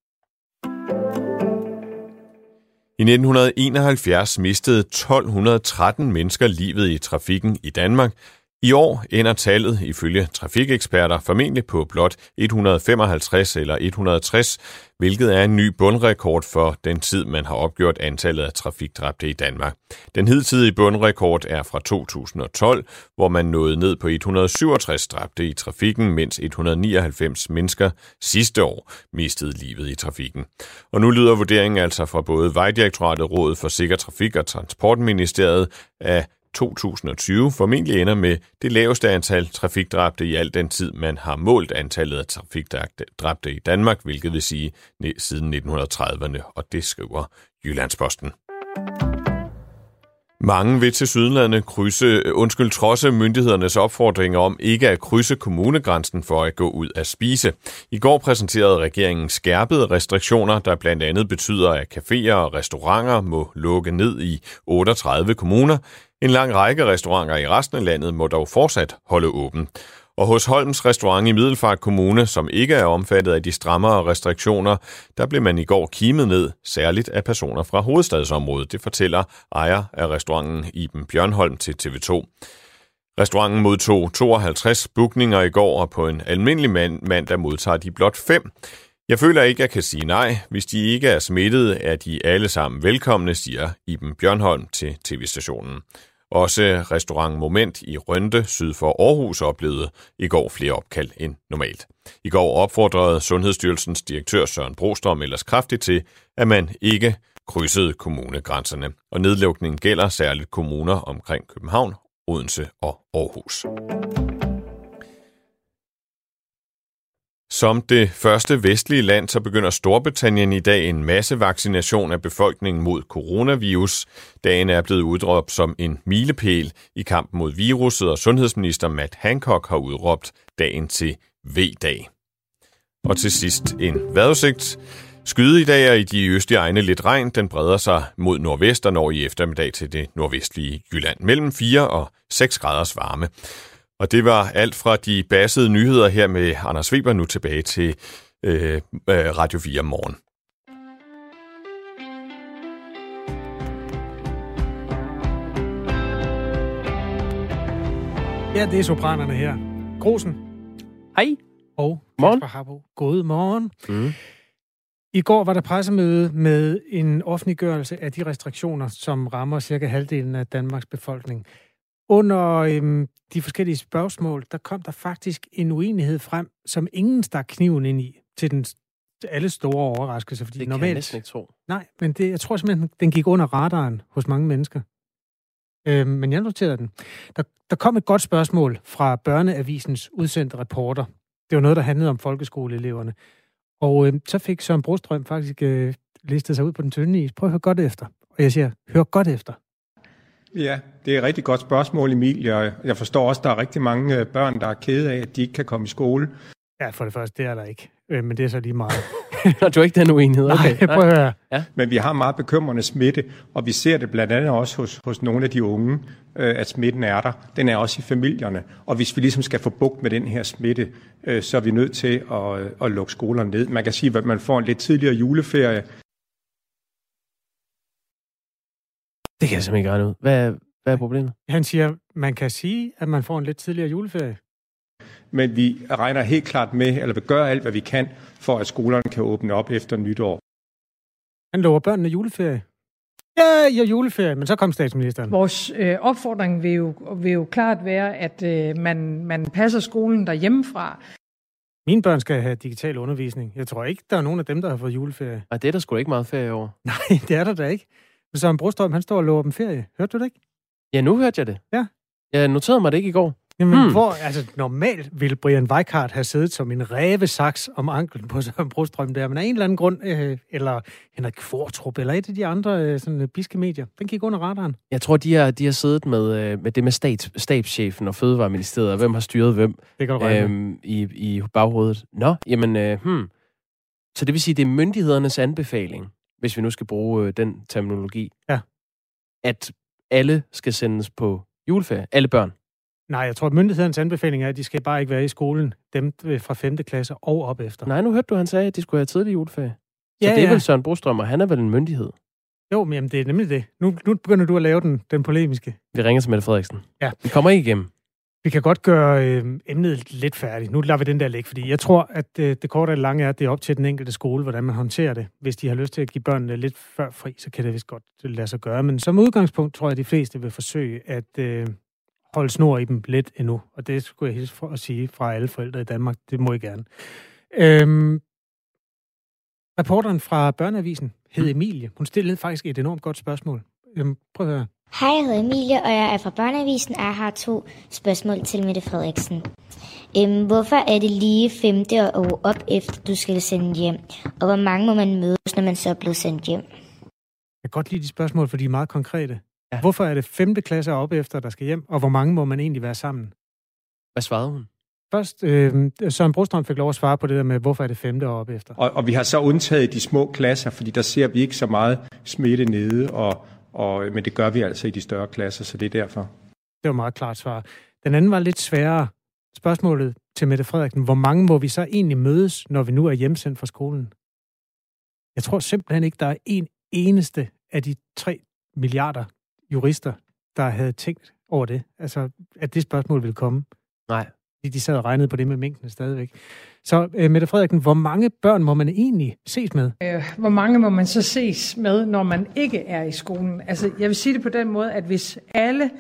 I 1971 mistede 1213 mennesker livet i trafikken i Danmark. I år ender tallet ifølge trafikeksperter formentlig på blot 155 eller 160, hvilket er en ny bundrekord for den tid, man har opgjort antallet af trafikdræbte i Danmark. Den hidtidige bundrekord er fra 2012, hvor man nåede ned på 167 dræbte i trafikken, mens 199 mennesker sidste år mistede livet i trafikken. Og nu lyder vurderingen altså fra både Vejdirektoratet, Rådet for Sikker Trafik og Transportministeriet af 2020 formentlig ender med det laveste antal trafikdræbte i al den tid, man har målt antallet af trafikdræbte i Danmark, hvilket vil sige siden 1930'erne, og det skriver Jyllandsposten. Mange vil til Sydlandet trodse myndighedernes opfordringer om ikke at krydse kommunegrænsen for at gå ud at spise. I går præsenterede regeringen skærpede restriktioner, der blandt andet betyder, at caféer og restauranter må lukke ned i 38 kommuner. En lang række restauranter i resten af landet må dog fortsat holde åben. Og hos Holms Restaurant i Middelfart Kommune, som ikke er omfattet af de strammere restriktioner, der blev man i går kimet ned, særligt af personer fra hovedstadsområdet. Det fortæller ejer af restauranten Iben Bjørnholm til TV2. Restauranten modtog 52 bookninger i går, og på en almindelig mandag modtager de blot 5. Jeg føler ikke, at jeg kan sige nej. Hvis de ikke er smittede, er de alle sammen velkomne, siger Iben Bjørnholm til tv-stationen. Også restaurant Moment i Rønde syd for Aarhus oplevede i går flere opkald end normalt. I går opfordrede Sundhedsstyrelsens direktør Søren Brostrøm ellers kraftigt til, at man ikke krydsede kommunegrænserne. Og nedlukningen gælder særligt kommuner omkring København, Odense og Aarhus. Som det første vestlige land, så begynder Storbritannien i dag en massevaccination af befolkningen mod coronavirus. Dagen er blevet udråbt som en milepæl i kampen mod viruset, og sundhedsminister Matt Hancock har udråbt dagen til V-dag. Og til sidst en vejrudsigt. Skyde i dag og i de østlige egne lidt regn. Den breder sig mod nordvest og når i eftermiddag til det nordvestlige Jylland. Mellem 4 og 6 graders varme. Og det var alt fra de bassede nyheder her med Anders Weber. Nu tilbage til Radio 4 morgen. Ja, det er sopranerne her. Grosen. Hej. Og morgen. Kasper Harbo. God morgen. Mm. I går var der pressemøde med en offentliggørelse af de restriktioner, som rammer cirka halvdelen af Danmarks befolkning. Under de forskellige spørgsmål, der kom der faktisk en uenighed frem, som ingen stak kniven ind i, til den alle store overraskelse. Fordi det normalt, kan jeg næsten ikke tro. Nej, men det, jeg tror simpelthen, den gik under radaren hos mange mennesker. Men jeg noterede den. Der kom et godt spørgsmål fra Børneavisens udsendte reporter. Det var noget, der handlede om folkeskoleeleverne. Og så fik Søren Brostrøm faktisk listet sig ud på den tynde is. Prøv at høre godt efter. Og jeg siger, hør godt efter. Ja, det er et rigtig godt spørgsmål, Emilie. Jeg forstår også, at der er rigtig mange børn, der er kede af, at de ikke kan komme i skole. Ja, for det første, det er der ikke. Men det er så lige meget. Nå, du er ikke den uenighed. Okay. Nej, prøv at høre. Ja. Men vi har meget bekymrende smitte, og vi ser det blandt andet også hos nogle af de unge, at smitten er der. Den er også i familierne. Og hvis vi ligesom skal få bugt med den her smitte, så er vi nødt til at lukke skolerne ned. Man kan sige, at man får en lidt tidligere juleferie. Det kan jeg simpelthen ikke regne ud. Hvad er problemet? Han siger, man kan sige, at man får en lidt tidligere juleferie. Men vi regner helt klart med, eller vil gøre alt, hvad vi kan, for at skolerne kan åbne op efter nytår. Han lover børnene juleferie. Ja, juleferie, men så kom statsministeren. Vores opfordring vil jo klart være, at man passer skolen derhjemmefra. Mine børn skal have digital undervisning. Jeg tror ikke, der er nogen af dem, der har fået juleferie. Og det er der sgu ikke meget ferie over. Nej, det er der da ikke. Så Søren Brostrøm, han står og lover dem ferie. Hørte du det ikke? Ja, nu hørte jeg det. Ja. Jeg noterede mig det ikke i går. Jamen, hvor, altså, normalt ville Brian Weichardt have siddet som en rævesaks om anklen på Søren Brostrøm der, men af en eller anden grund, eller Henrik Qvortrup, eller et af de andre sådan, biske medier, den gik under radaren. Jeg tror, de har siddet med det med stabschefen og Fødevareministeriet, og hvem har styret hvem i baghovedet. Nå, jamen, Så det vil sige, det er myndighedernes anbefaling, hvis vi nu skal bruge den terminologi, ja, at alle skal sendes på juleferie, alle børn. Nej, jeg tror, at myndighedernes anbefaling er, at de skal bare ikke være i skolen, dem fra 5. klasse og op efter. Nej, nu hørte du, han sagde, at de skulle have tidlig juleferie. Så ja, det er vel Søren Brostrøm, og han er vel en myndighed? Jo, men jamen, det er nemlig det. Nu begynder du at lave den polemiske. Vi ringer til Mette Frederiksen. Ja. Vi kommer ikke igennem. Vi kan godt gøre emnet lidt færdigt. Nu lader vi den der ligge, fordi jeg tror, at det korte og lange er, at det er op til den enkelte skole, hvordan man håndterer det. Hvis de har lyst til at give børnene lidt før fri, så kan det vist godt lade sig gøre. Men som udgangspunkt tror jeg, at de fleste vil forsøge at holde snor i dem lidt endnu. Og det skulle jeg hilse for at sige fra alle forældre i Danmark. Det må I gerne. Reporteren fra Børneavisen hed Emilie. Hun stillede faktisk et enormt godt spørgsmål. Prøv at høre. Hej, jeg hedder Emilie, og jeg er fra Børneavisen, og jeg har 2 spørgsmål til Mette Frederiksen. Hvorfor er det lige 5. år op efter, du skal sende hjem? Og hvor mange må man mødes, når man så er blevet sendt hjem? Jeg kan godt lide de spørgsmål, for de er meget konkrete. Ja. Hvorfor er det 5. klasse op efter, der skal hjem, og hvor mange må man egentlig være sammen? Hvad svarede hun? Først, Søren Brostrøm fik lov at svare på det der med, hvorfor er det 5. op efter. Og vi har så undtaget de små klasser, fordi der ser vi ikke så meget smitte nede, men det gør vi altså i de større klasser, så det er derfor. Det var meget klart svar. Den anden var lidt sværere. Spørgsmålet til Mette Frederiksen, hvor mange må vi så egentlig mødes, når vi nu er hjemsendt fra skolen? Jeg tror simpelthen ikke, der er en eneste af de 3 milliarder jurister, der havde tænkt over det. Altså, at det spørgsmål ville komme. Nej. De sad og regnede på det med minkene stadigvæk. Så Mette Frederiksen, hvor mange børn må man egentlig ses med? Hvor mange må man så ses med, når man ikke er i skolen? Altså, jeg vil sige det på den måde, at hvis alle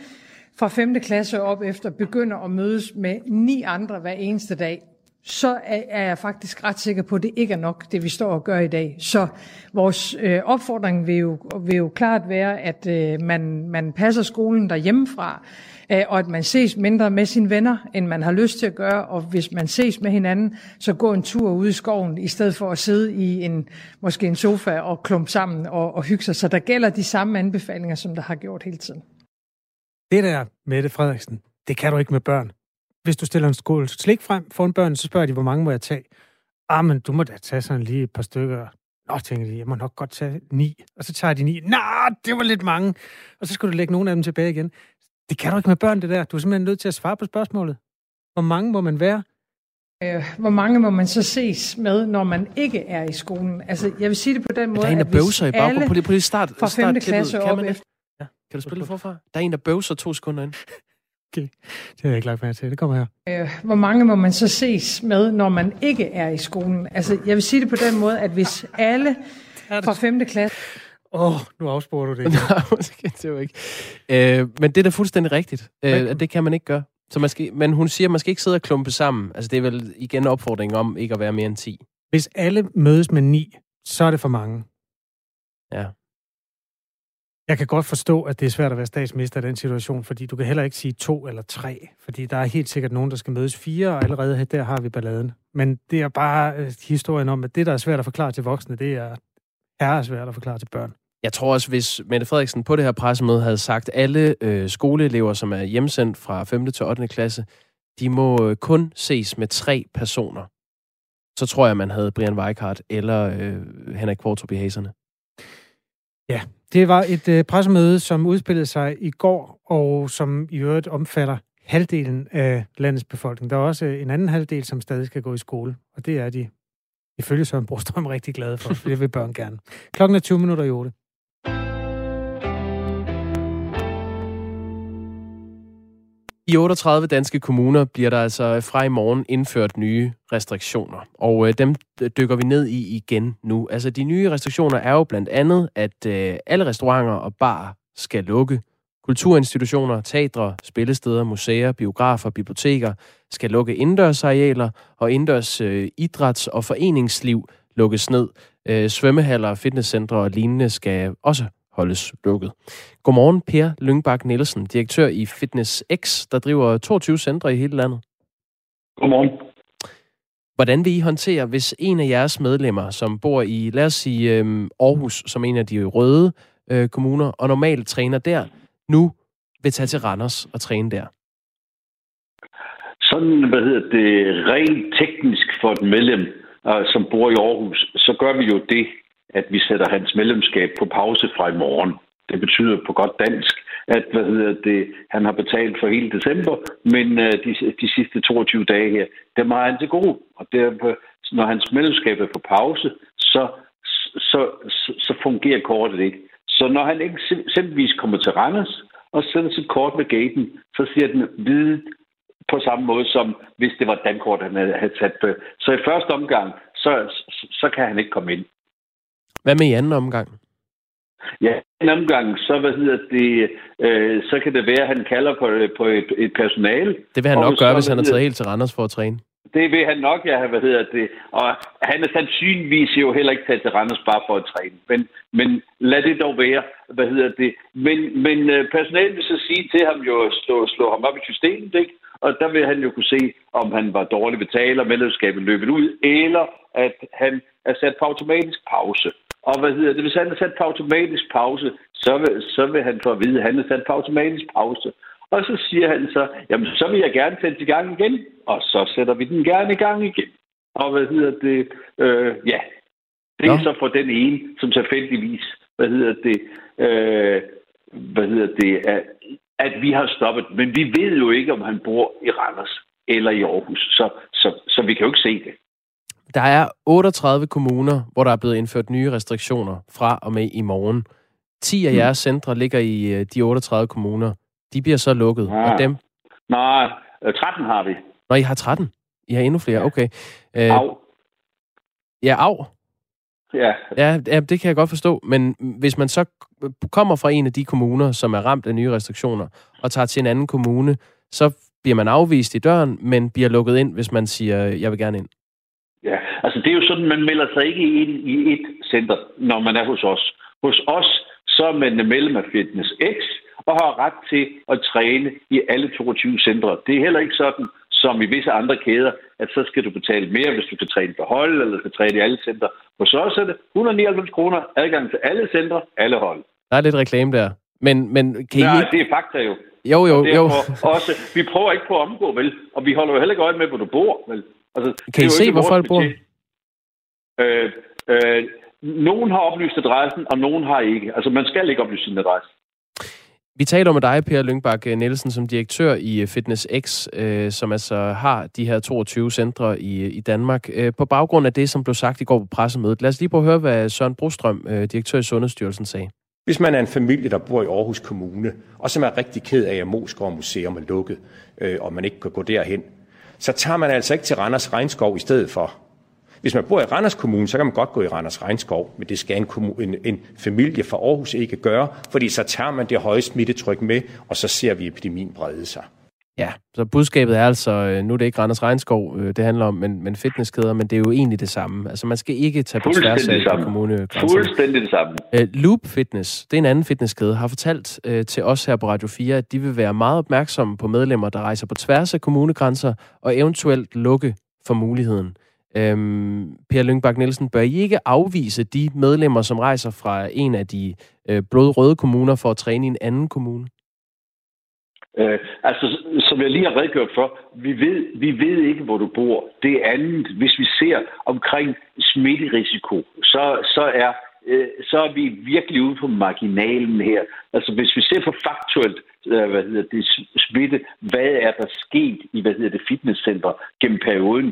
fra 5. klasse op efter begynder at mødes med 9 andre hver eneste dag, så er jeg faktisk ret sikker på, at det ikke er nok, det vi står og gør i dag. Så vores opfordring vil jo klart være, at man passer skolen derhjemmefra, og at man ses mindre med sine venner, end man har lyst til at gøre. Og hvis man ses med hinanden, så gå en tur ude i skoven, i stedet for at sidde i måske en sofa og klumpe sammen og hygge sig. Så der gælder de samme anbefalinger, som der har gjort hele tiden. Det der, Mette Frederiksen, det kan du ikke med børn. Hvis du stiller en skål slik frem foran børnene, så spørger de, hvor mange må jeg tage? Men du må da tage sådan lige et par stykker. Nå, tænker de, jeg må nok godt tage 9. Og så tager de 9. Nå, det var lidt mange. Og så skal du lægge nogle af dem tilbage igen. Det kan du ikke med børn, det der. Du er simpelthen nødt til at svare på spørgsmålet. Hvor mange må man være? Hvor mange må man så ses med, når man ikke er i skolen? Altså, jeg vil sige det på den måde, at hvis alle fra 5. klasse op efter... Ja. Kan du spille forfra? Der er en, der bøvser 2 sekunder ind. Okay, det har jeg ikke lagt mærke til. Det kommer her. Hvor mange må man så ses med, når man ikke er i skolen? Altså, jeg vil sige det på den måde, at hvis alle fra 5. klasse... nu afsporer du det ikke. Nej, det er jo ikke. Men det er da fuldstændig rigtigt. Det kan man ikke gøre. Så man skal, men hun siger, at man skal ikke sidde og klumpe sammen. Altså, det er vel igen opfordringen om ikke at være mere end 10. Hvis alle mødes med 9, så er det for mange. Ja. Jeg kan godt forstå, at det er svært at være statsminister i den situation, fordi du kan heller ikke sige 2 eller 3, fordi der er helt sikkert nogen, der skal mødes 4, og allerede der har vi balladen. Men det er bare historien om, at det, der er svært at forklare til voksne, det er svært at forklare til børn. Jeg tror også, hvis Mette Frederiksen på det her pressemøde havde sagt, at alle skoleelever, som er hjemsendt fra 5. til 8. klasse, de må kun ses med 3 personer, så tror jeg, man havde Brian Weichardt eller Henrik Qvortrup i haserne. Ja, det var et pressemøde, som udspillede sig i går, og som i øvrigt omfatter halvdelen af landets befolkning. Der er også en anden halvdel, som stadig skal gå i skole, og det er de, ifølge Søren Brostrøm, rigtig glade for, for det vil børn gerne. Klokken er 20 minutter i 8. I 38 danske kommuner bliver der altså fra i morgen indført nye restriktioner, og dem dykker vi ned i igen nu. Altså, de nye restriktioner er jo blandt andet, at alle restauranter og barer skal lukke. Kulturinstitutioner, teatre, spillesteder, museer, biografer, biblioteker skal lukke indendørsarealer, og indendørs idræts- og foreningsliv lukkes ned. Svømmehaller, fitnesscentre og lignende skal også holdes lukket. Godmorgen, Per Lyngbak Nielsen, direktør i Fitness X, der driver 22 centre i hele landet. Godmorgen. Hvordan vil I håndtere, hvis en af jeres medlemmer, som bor i, lad os sige, Aarhus, som en af de røde kommuner, og normalt træner der, nu vil tage til Randers og træne der? Sådan, rent teknisk for et medlem, som bor i Aarhus, så gør vi jo det, at vi sætter hans medlemskab på pause fra i morgen. Det betyder på godt dansk, at han har betalt for hele december, men de sidste 22 dage her, dem har han til gode. Og derfor, når hans medlemskab er på pause, så fungerer kortet ikke. Så når han ikke simpelthen kommer til Randers og sender sit kort med gaten, så siger den hvide på samme måde, som hvis det var et dankort, han havde sat på. Så i første omgang, så kan han ikke komme ind. Hvad med i anden omgang? Ja, i anden omgang, så, så kan det være, at han kalder på et personale. Det vil han nok gøre, hvis han har taget helt til Randers for at træne. Det vil han nok, ja, Og han er sandsynligvis jo heller ikke taget til Randers bare for at træne. Men lad det dog være, Men personalet vil så sige til ham jo at slå ham op i systemet, ikke? Og der vil han jo kunne se, om han var dårlig betaler, medlemskabet løbet ud, eller at han er sat på automatisk pause. Og hvis han er sat på automatisk pause, så vil han få at vide, at han er sat på automatisk pause. Og så siger han så, jamen så vil jeg gerne sætte i gang igen, og så sætter vi den gerne i gang igen. Og det er så for den ene, som tilfældigvis, at vi har stoppet. Men vi ved jo ikke, om han bor i Randers eller i Aarhus, så vi kan jo ikke se det. Der er 38 kommuner, hvor der er blevet indført nye restriktioner fra og med i morgen. 10 af jeres centre ligger i de 38 kommuner. De bliver så lukket. Ja. Og dem? Nej, 13 har vi. Nå, I har 13? I har endnu flere? Ja. Okay. Ja. Ja, det kan jeg godt forstå. Men hvis man så kommer fra en af de kommuner, som er ramt af nye restriktioner, og tager til en anden kommune, så bliver man afvist i døren, men bliver lukket ind, hvis man siger, jeg vil gerne ind. Ja, altså det er jo sådan, man melder sig ikke ind i et center, når man er hos os. Hos os, så er man medlem af Fitness X, og har ret til at træne i alle 22 centre. Det er heller ikke sådan, som i visse andre kæder, at så skal du betale mere, hvis du skal træne på hold, eller skal træne i alle centre. Hos os er det 199 kroner adgang til alle centre, alle hold. Der er lidt reklame der. Men kan I... Nej, det er fakta jo. Jo. Også, vi prøver ikke på at omgå, vel? Og vi holder jo heller ikke øje med, hvor du bor, vel? Altså, kan I se, hvor folk bor? Nogen har oplyst adressen, og nogen har ikke. Altså, man skal ikke oplyse sin adresse. Vi taler med dig, Per Lyngbak Nielsen, som direktør i Fitness X, som altså har de her 22 centre i Danmark. På baggrund af det, som blev sagt i går på pressemødet, lad os lige prøve at høre, hvad Søren Brostrøm, direktør i Sundhedsstyrelsen, sagde. Hvis man er en familie, der bor i Aarhus Kommune, og som er rigtig ked af, at Moesgaard Museum er lukket, og man ikke kan gå derhen, så tager man altså ikke til Randers Regnskov i stedet for. Hvis man bor i Randers Kommune, så kan man godt gå i Randers Regnskov, men det skal en familie fra Aarhus ikke gøre, fordi så tager man det høje smittetryk med, og så ser vi epidemien brede sig. Ja, så budskabet er altså, nu er det ikke Randers Regnskov, det handler om, men fitnesskæder, men det er jo egentlig det samme. Altså, man skal ikke tage på tværs af kommunegrænsen. Fuldstændig det samme. Loop Fitness, det er en anden fitnesskæde, har fortalt til os her på Radio 4, at de vil være meget opmærksomme på medlemmer, der rejser på tværs af kommunegrænser, og eventuelt lukke for muligheden. Per Lyngbak Nielsen, bør I ikke afvise de medlemmer, som rejser fra en af de blodrøde kommuner for at træne i en anden kommune? Som jeg lige har redegjort for, vi ved ikke, hvor du bor. Det er andet. Hvis vi ser omkring smitterisiko, så er vi virkelig ude på marginalen her. Altså, hvis vi ser for faktuelt smitte, hvad er der sket i fitnesscenter gennem perioden,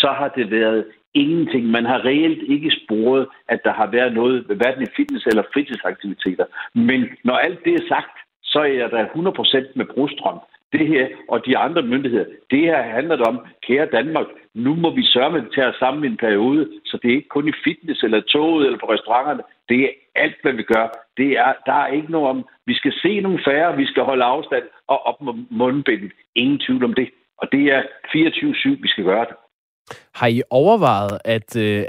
så har det været ingenting. Man har reelt ikke sporet, at der har været noget, hverken i fitness- eller fritidsaktiviteter. Men når alt det er sagt, så er der 100% med Brostrøm. Det her og de andre myndigheder, det her handler det om, kære Danmark, nu må vi sørge med at tage os sammen i en periode, så det er ikke kun i fitness eller toget eller på restauranterne. Det er alt, hvad vi gør. Der er ikke noget om, vi skal se nogle færre, vi skal holde afstand og op med mundbindet. Ingen tvivl om det. Og det er 24/7, vi skal gøre det. Har I overvejet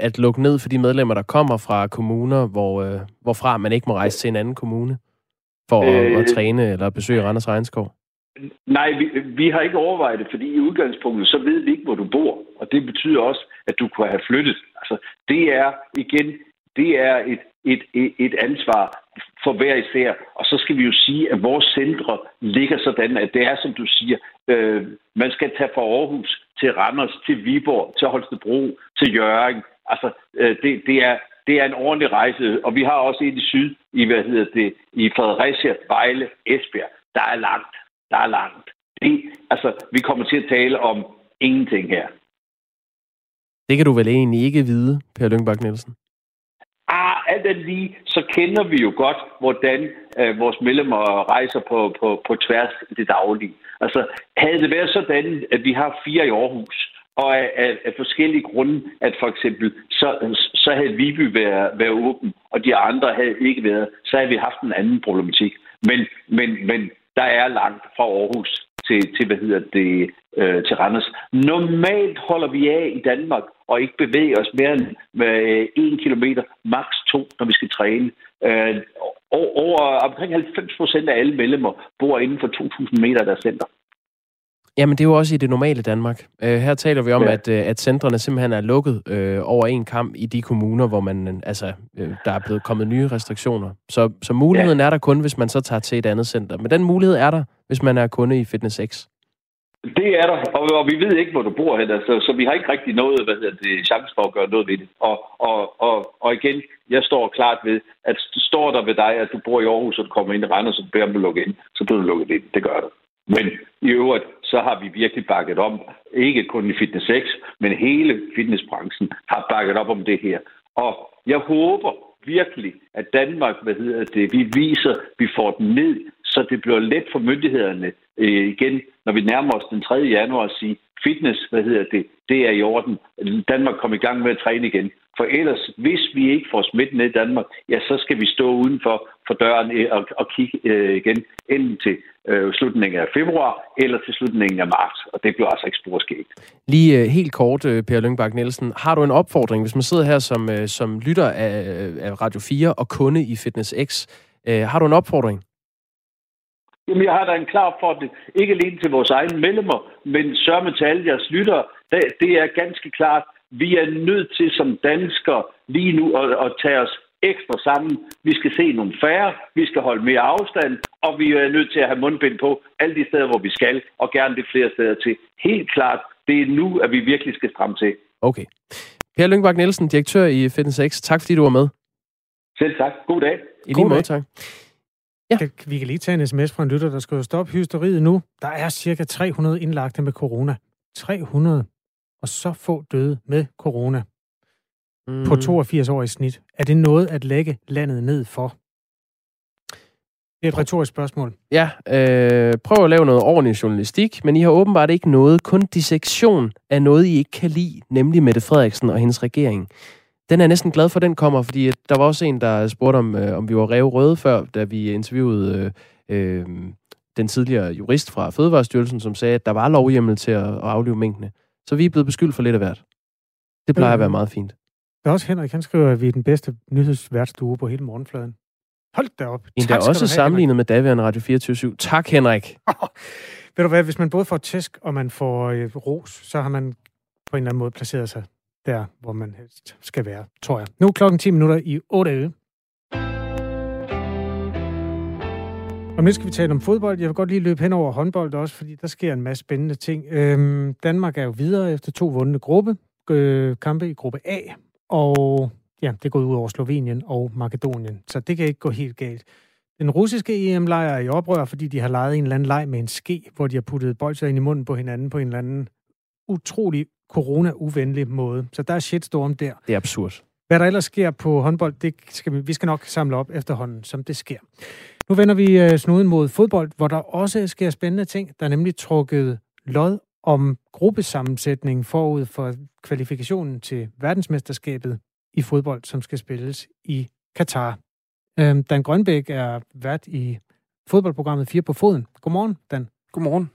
at lukke ned for de medlemmer, der kommer fra kommuner, hvorfra man ikke må rejse til en anden kommune? For at træne eller besøge Randers Regnskov? Nej, vi har ikke overvejet det, fordi i udgangspunktet, så ved vi ikke, hvor du bor. Og det betyder også, at du kunne have flyttet. Altså, det er et ansvar for hver især. Og så skal vi jo sige, at vores centre ligger sådan, at det er, som du siger, man skal tage fra Aarhus til Randers, til Viborg, til Holstebro, til Hjørring. Altså, det er en ordentlig rejse, og vi har også et i syd, i Fredericia, Vejle, Esbjerg. Der er langt. Vi kommer til at tale om ingenting her. Det kan du vel egentlig ikke vide, Per Lyngbak Nielsen? Alt andet lige, så kender vi jo godt, hvordan vores medlemmer rejser på tværs i det daglige. Altså, havde det været sådan, at vi har 4 i Aarhus, og af forskellige grunde, at for eksempel, så havde Viby været åben, og de andre havde ikke været, så havde vi haft en anden problematik. Men der er langt fra Aarhus til Randers. Normalt holder vi af i Danmark, og ikke bevæger os mere end 1 kilometer, maks 2, når vi skal træne. Omkring 90% af alle medlemmer bor inden for 2.000 meter af deres center. Jamen, det er jo også i det normale Danmark. Her taler vi om, at centrene simpelthen er lukket over en kamp i de kommuner, hvor man, der er blevet kommet nye restriktioner. Så muligheden er der kun, hvis man så tager til et andet center. Men den mulighed er der, hvis man er kunde i Fitness X. Det er der, og vi ved ikke, hvor du bor hen, så vi har ikke rigtig noget, chance for at gøre noget ved det. Og igen, jeg står klart ved, at står der ved dig, at du bor i Aarhus, og du kommer ind i Randers, og du beder om at lukke ind, så bliver du lukket ind. Det gør det. Men i øvrigt, så har vi virkelig bakket om, ikke kun i Fitness X, men hele fitnessbranchen har bakket op om det her. Og jeg håber virkelig, at Danmark, vi viser, vi får den ned, så det bliver let for myndighederne igen, når vi nærmer os den 3. januar og sige, fitness, det er i orden. Danmark kom i gang med at træne igen. For ellers, hvis vi ikke får smitten ned i Danmark, ja, så skal vi stå udenfor for døren og kigge igen enten til slutningen af februar eller til slutningen af marts, og det bliver altså ikke sporskægt. Lige helt kort, Per Lyngbak Nielsen, har du en opfordring, hvis man sidder her som lytter af Radio 4 og kunde i Fitness X, har du en opfordring? Jamen, jeg har da en klar opfordring, ikke alene til vores egne medlemmer, men sørme til alle jeres lyttere. Det er ganske klart, vi er nødt til som danskere lige nu at tage os ekstra sammen. Vi skal se nogle færre, vi skal holde mere afstand, og vi er nødt til at have mundbind på alle de steder, hvor vi skal, og gerne det flere steder til. Helt klart, det er nu, at vi virkelig skal stramme til. Okay. Per Lyngbak Nielsen, direktør i Fitness X. Tak fordi du var med. Selv tak. God dag. I lige måde, tak. Ja. Vi kan lige tage en sms fra en lytter, der skal jo stoppe hysteriet nu. Der er cirka 300 indlagte med corona. 300. Og så få døde med corona. På 82 år i snit. Er det noget at lægge landet ned for? Det er et retorisk spørgsmål. Ja, prøv at lave noget ordentlig journalistik, men I har åbenbart ikke noget, kun dissektion af noget, I ikke kan lide, nemlig Mette Frederiksen og hendes regering. Den er næsten glad for, den kommer, fordi der var også en, der spurgte, om vi var ræverøde før, da vi interviewede den tidligere jurist fra Fødevarestyrelsen, som sagde, at der var lovhjemmel til at aflive minkene. Så vi er blevet beskyldt for lidt af hvert. Det plejer at være meget fint. Der er også Henrik, han skriver, at vi er den bedste nyhedsværtsstue på hele morgenfladen. Hold da op. En, der er også sammenlignet med daværende Radio 24/7. Tak, Henrik. Ved du hvad, hvis man både får tæsk og man får ros, så har man på en eller anden måde placeret sig der, hvor man helst skal være, tror jeg. Nu er klokken 7:50. Om lidt skal vi tale om fodbold. Jeg vil godt lige løbe hen over håndbold også, fordi der sker en masse spændende ting. Danmark er jo videre efter 2 vundne kampe i gruppe A, og ja, det er gået ud over Slovenien og Makedonien, så det kan ikke gå helt galt. Den russiske EM-lejr er i oprør, fordi de har lejet en eller anden leg med en ske, hvor de har puttet bolcher ind i munden på hinanden på en eller anden utrolig corona-uvenlig måde. Så der er shitstorm der. Det er absurd. Hvad der ellers sker på håndbold, det skal vi skal nok samle op efterhånden, som det sker. Nu vender vi snuden mod fodbold, hvor der også sker spændende ting. Der er nemlig trukket lod om gruppesammensætningen forud for kvalifikationen til verdensmesterskabet i fodbold, som skal spilles i Katar. Dan Grønbæk er vært i fodboldprogrammet 4 på foden. Godmorgen, Dan. Godmorgen.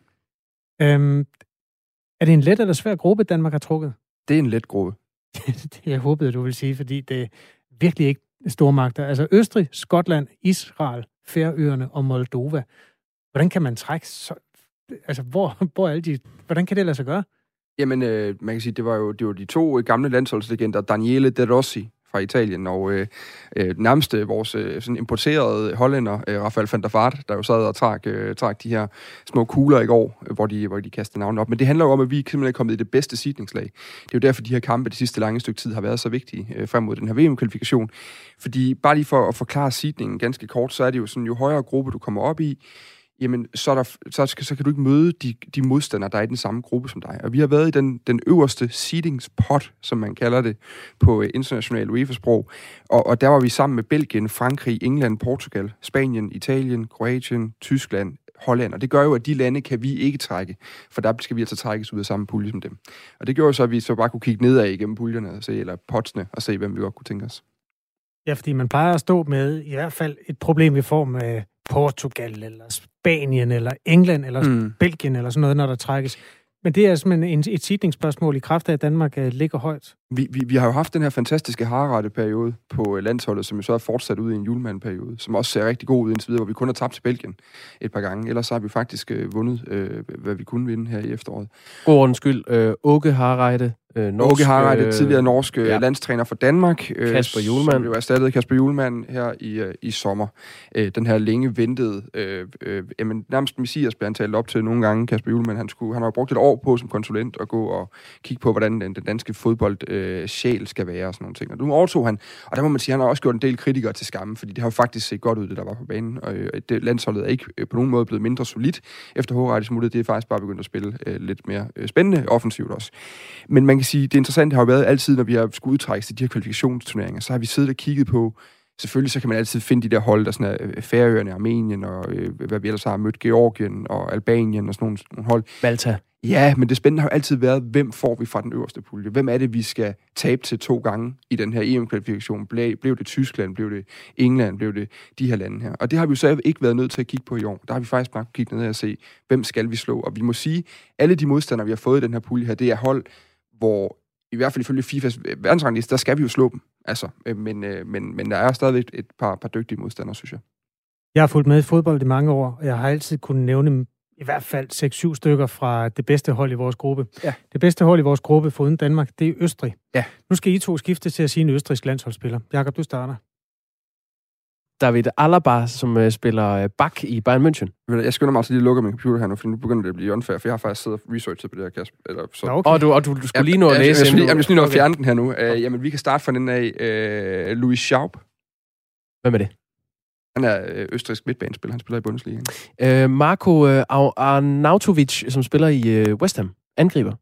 Er det en let eller svær gruppe, Danmark har trukket? Det er en let gruppe. Det jeg håbede, du ville sige, fordi det er virkelig ikke stormagter. Altså Østrig, Skotland, Israel, Færøerne og Moldova. Hvordan kan man trække så... Altså, hvor alle de... Hvordan kan det lade sig gøre? Jamen, man kan sige, det var de 2 gamle landsholdslegender, Daniele De Rossi fra Italien, og nærmest vores sådan importerede hollænder, Rafael van der Vaart, der jo sad og trak de her små kugler i går, hvor de kastede navnet op. Men det handler jo om, at vi simpelthen er kommet i det bedste seedningslag. Det er jo derfor, de her kampe det sidste lange stykke tid har været så vigtige frem mod den her VM-kvalifikation. Fordi bare lige for at forklare seedningen ganske kort, så er det jo sådan, jo højere gruppe du kommer op i, jamen, så kan du ikke møde de modstandere, der er i den samme gruppe som dig. Og vi har været i den øverste seedingspot, som man kalder det, på international UEFA-sprog. Og der var vi sammen med Belgien, Frankrig, England, Portugal, Spanien, Italien, Kroatien, Tyskland, Holland. Og det gør jo, at de lande kan vi ikke trække, for der skal vi altså trækkes ud af samme pulje som dem. Og det gjorde så, at vi så bare kunne kigge nedad igennem puljerne, eller potsene, og se, hvem vi godt kunne tænke os. Ja, fordi man plejer at stå med i hvert fald et problem, vi får med Portugal, eller Spanien, eller England, eller Belgien, eller sådan noget, når der trækkes. Men det er simpelthen et seedningsspørgsmål i kraft af, at Danmark ligger højt. Vi har jo haft den her fantastiske harretteperiode på landsholdet, som jo så er fortsat ud i en julemandperiode, som også ser rigtig god ud indtil videre, hvor vi kun har tabt til Belgien et par gange. Ellers har vi faktisk vundet, hvad vi kunne vinde her i efteråret. God ordens skyld. Åke Hareide. Åke Hareide, tidligere norsk landstræner for Danmark. Kasper Hjulmand. Som jo erstattede Kasper Hjulmand her i sommer. Den her længe ventede, nærmest Messias blev han talt op til nogle gange. Kasper Hjulmand, han har jo brugt et år på som konsulent at gå og kigge på, hvordan den danske fodbold sjæl skal være og sådan nogle ting. Og nu overtog han, og der må man sige, han har også gjort en del kritikere til skamme, fordi det har jo faktisk set godt ud, det der var på banen, og det landsholdet er ikke på nogen måde blevet mindre solidt efter Hårejde smuttede. Det er faktisk bare begyndt at spille lidt mere spændende offensivt også. Men man kan sige, det interessante har jo været altid, når vi har skulle udtrækkes til de her kvalifikationsturneringer, så har vi siddet og kigget på. Selvfølgelig så kan man altid finde de der hold, der sådan er Færøerne, Armenien og hvad vi ellers har mødt, Georgien og Albanien og sådan nogle hold. Malta. Ja, men det spændende har jo altid været, hvem får vi fra den øverste pulje? Hvem er det, vi skal tabe til 2 gange i den her EM-kvalifikation? Blev det Tyskland? Blev det England? Blev det de her lande her? Og det har vi jo så ikke været nødt til at kigge på i år. Der har vi faktisk bare kigget ned og se, hvem skal vi slå? Og vi må sige, alle de modstandere, vi har fået i den her pulje her, det er hold, hvor i hvert fald ifølge FIFAs verdensrangliste, der skal vi jo slå dem. Altså, men der er stadigvæk et par dygtige modstandere, synes jeg. Jeg har fulgt med i fodbold i mange år, og jeg har altid kunnet nævne i hvert fald 6-7 stykker fra det bedste hold i vores gruppe. Ja. Det bedste hold i vores gruppe foruden Danmark, det er Østrig. Ja. Nu skal I 2 skifte til at sige en østrigsk landsholdsspiller. Jakob, du starter. David Alaba, som spiller bak i Bayern München. Jeg skynder mig altså lige at lukke min computer her nu, for nu begynder det at blive unfair, for jeg har faktisk siddet og researchet på det her, Kasper. Eller, så. Nå, okay. Og du skulle lige nå at læse. Jeg skal lige nå at fjerne den her nu. Jamen, vi kan starte fra den af Louis Schaub. Hvem er det? Han er østrigsk midtbanespiller. Han spiller i Bundesliga. Marko Arnautovic, som spiller i West Ham. Angriber.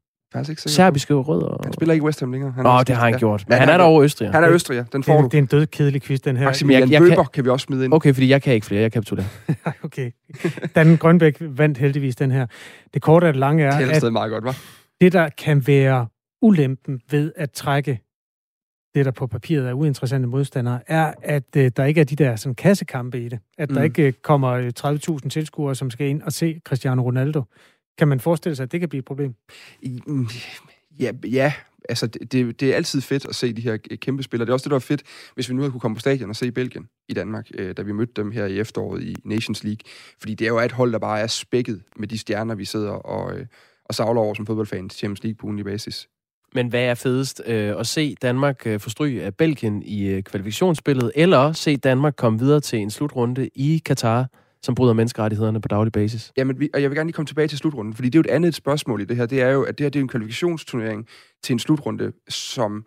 Serbiske rødder. Han spiller ikke West Ham længere. Åh, det har han gjort. Men han er der over Østrig. Han er Østrig, ja. Den får du. Det er en død kedelig quiz, den her. Maximilian Weber kan vi også smide ind. Okay, fordi jeg kan ikke flere. Jeg kapitulerer. Okay. Dan Grønbæk vandt heldigvis den her. Det korte og det lange er, det er meget godt, hva? Det, der kan være ulempen ved at trække det, der på papiret er uinteressante modstandere, er, at der ikke er de der sådan, kassekampe i det. At der ikke kommer 30.000 tilskuere, som skal ind og se Cristiano Ronaldo. Kan man forestille sig, at det kan blive et problem? Ja. Altså, det er altid fedt at se de her kæmpe spillere. Det er også det, der var fedt, hvis vi nu havde kunne komme på stadion og se Belgien i Danmark, da vi mødte dem her i efteråret i Nations League. Fordi det er jo et hold, der bare er spækket med de stjerner, vi sidder og savler over som fodboldfans til Champions League på ugenlig basis. Men hvad er fedest? At se Danmark forstryge af Belgien i kvalifikationsspillet, eller se Danmark komme videre til en slutrunde i Katar, som bryder menneskerettighederne på daglig basis? Jamen, og jeg vil gerne lige komme tilbage til slutrunden, fordi det er jo et andet spørgsmål i det her. Det er jo, at det her det er en kvalifikationsturnering til en slutrunde, som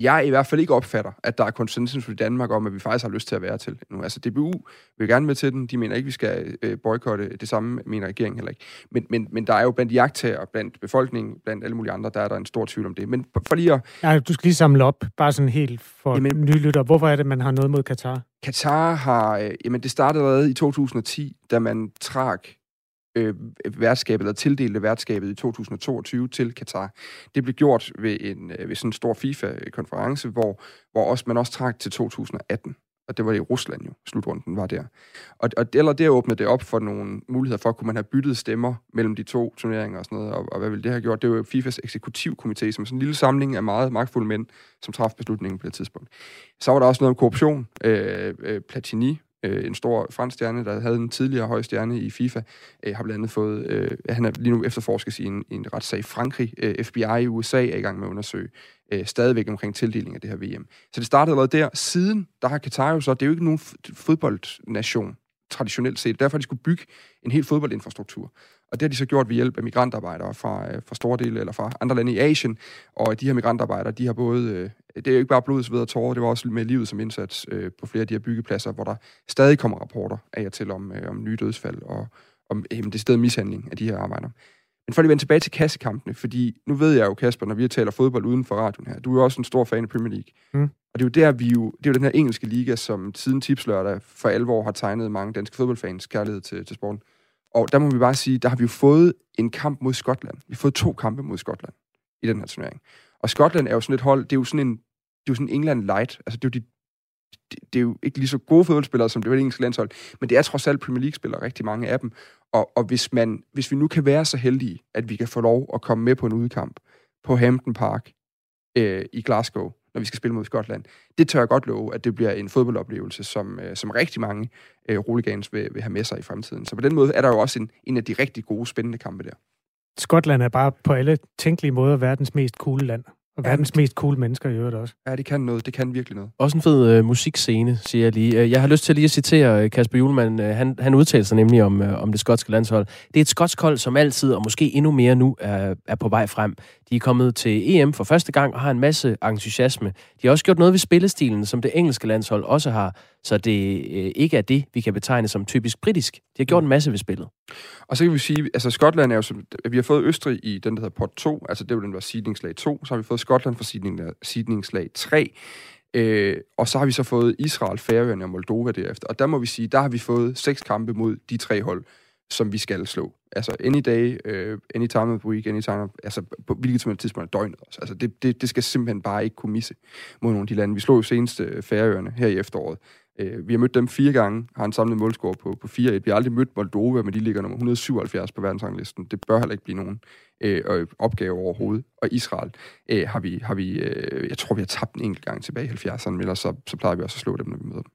jeg i hvert fald ikke opfatter, at der er konsensus i Danmark om, at vi faktisk har lyst til at være til nu. Altså DBU vil gerne med til den. De mener ikke, vi skal boykotte. Det samme mener regeringen heller ikke. Men der er jo blandt jagttager, blandt befolkningen, blandt alle mulige andre, der er der en stor tvivl om det. Men for lige at... Ja, du skal lige samle op, bare sådan helt for nylytter. Hvorfor er det, man har noget mod Katar? Katar har... Jamen, det startede allerede i 2010, da man trak værtskabet, eller tildelte værtskabet i 2022 til Katar. Det blev gjort ved sådan en stor FIFA-konference, hvor man også trak til 2018. Og det var det i Rusland jo, slutrunden var der. Og der åbnede det op for nogle muligheder for, kunne man have byttet stemmer mellem de to turneringer og sådan noget, og hvad ville det have gjort? Det var jo FIFAs eksekutivkomité, som sådan en lille samling af meget magtfulde mænd, som traf beslutningen på det tidspunkt. Så var der også noget om korruption. Platini, en stor fransk stjerne, der havde en tidligere høj stjerne i FIFA, har blandt andet fået... Han er lige nu efterforskes i en retssag i Frankrig. FBI i USA er i gang med at undersøge stadigvæk omkring tildeling af det her VM. Så det startede allerede der. Siden, der har Katar jo så... Det er jo ikke nogen fodboldnation, traditionelt set. Derfor de skulle bygge en hel fodboldinfrastruktur. Og det har de så gjort ved hjælp af migrantarbejdere fra store dele eller fra andre lande i Asien. Og de her migrantarbejdere, de har både... Det er jo ikke bare blod, sved og tårer, det var også med livet som indsats på flere af de her byggepladser, hvor der stadig kommer rapporter af og til om nye dødsfald og om det sted mishandling af de her arbejdere. Men for lige at vende tilbage til kassekampene, fordi nu ved jeg jo, Kasper, når vi taler fodbold uden for radioen her, du er jo også en stor fan af Premier League. Og det er jo der, det er jo den her engelske liga, som siden tipslørdag for alvor har tegnet mange danske fodboldfans kærlighed til sporten. Og der må vi bare sige, der har vi jo fået en kamp mod Skotland. Vi har fået 2 kampe mod Skotland i den her turnering. Og Skotland er jo sådan et hold, det er jo sådan en England light. Altså det er jo ikke lige så gode fodboldspillere, som det var det engelske landshold, men det er trods alt Premier League-spillere, rigtig mange af dem. Og hvis vi nu kan være så heldige, at vi kan få lov at komme med på en udekamp på Hampden Park i Glasgow, når vi skal spille mod Skotland, det tør jeg godt love, at det bliver en fodboldoplevelse, som rigtig mange roligans vil have med sig i fremtiden. Så på den måde er der jo også en af de rigtig gode, spændende kampe der. Skotland er bare på alle tænkelige måder verdens mest cool land. Og verdens mest cool mennesker i øvrigt også. Ja, det kan noget. Det kan virkelig noget. Også en fed musikscene, siger jeg lige. Jeg har lyst til lige at citere Kasper Hjulmand. Han udtalte sig nemlig om det skotske landshold. Det er et skotsk hold, som altid, og måske endnu mere nu, er på vej frem. De er kommet til EM for første gang og har en masse entusiasme. De har også gjort noget ved spillestilen, som det engelske landshold også har, så det ikke er det, vi kan betegne som typisk britisk. De har gjort en masse ved spillet. Og så kan vi sige, altså Skotland er jo som... Vi har fået Østrig i den, der hedder pot 2, altså det var den, der var seedningslag 2, så har vi fået Skotland for seedningslag 3, og så har vi så fået Israel, Færøerne og Moldova derefter. Og der må vi sige, der har vi fået 6 kampe mod de 3 hold, som vi skal slå. Altså any day, any time of the week, any time of, altså på hvilket tidspunkt af døgnet også. Altså det skal simpelthen bare ikke kunne misse mod nogle af de lande. Vi slog jo senest Færøerne her i efteråret. Vi har mødt dem 4 gange, har en samlet målscore på 4-1. Vi har aldrig mødt Moldova, men de ligger nummer 177 på verdensranglisten. Det bør heller ikke blive nogen opgave overhovedet. Og Israel har vi jeg tror, vi har tabt en enkelt gang tilbage i 70'erne, men ellers så plejer vi også at slå dem, når vi møder dem.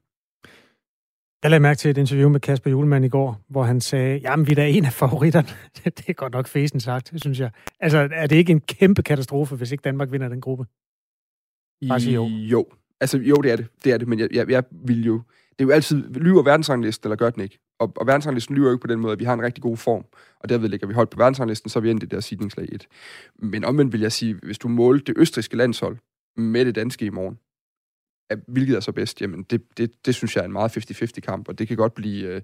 Jeg lagde mærke til et interview med Kasper Hjulmand i går, hvor han sagde, jamen vi er da en af favoritterne. Det er godt nok fesen sagt, synes jeg. Altså, er det ikke en kæmpe katastrofe, hvis ikke Danmark vinder den gruppe? Jo. Altså, jo, det er det, men jeg vil jo... Det er jo altid, lyver verdensranglisten, eller gør den ikke? Og verdensranglisten lyver jo ikke på den måde, at vi har en rigtig god form, og derved ligger vi højt på verdensranglisten, så er vi endt i det der seedningslag 1. Men omvendt vil jeg sige, hvis du måler det østrigske landshold med det danske i morgen, hvilket er så bedst, jamen det synes jeg er en meget 50-50-kamp, og det kan godt blive,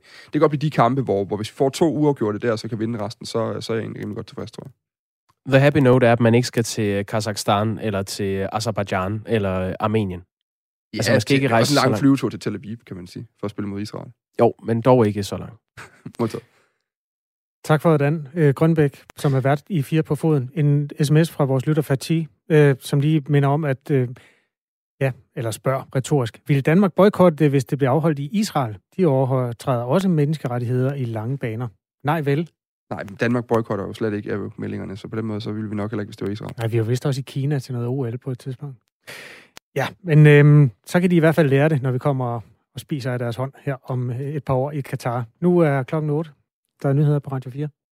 de kampe, hvor hvis vi får 2 uafgjorte der, så kan vinde resten, så er jeg egentlig godt tilfreds, tror jeg. The happy note er, at man ikke skal til Kazakhstan, eller til Azerbaijan, eller Armenien. Ja, altså, man skal ikke rejse så langt. En lang flyvetur til Tel Aviv, kan man sige, for at spille mod Israel. Jo, men dog ikke så langt. Tak for Dan Grønbæk, som har været i 4 på foden. En sms fra vores lytter Fatih, som lige minder om, at eller spørg retorisk. Vil Danmark boykotte det, hvis det bliver afholdt i Israel? De overtræder også menneskerettigheder i lange baner. Nej vel? Nej, men Danmark boykotter jo slet ikke EU-meldingerne, så på den måde så ville vi nok heller ikke, hvis det var Israel. Nej, vi har vist også i Kina til noget OL på et tidspunkt. Ja, men så kan de i hvert fald lære det, når vi kommer og spiser af deres hånd her om et par år i Katar. Nu er klokken 8. Der er nyheder på Radio 4.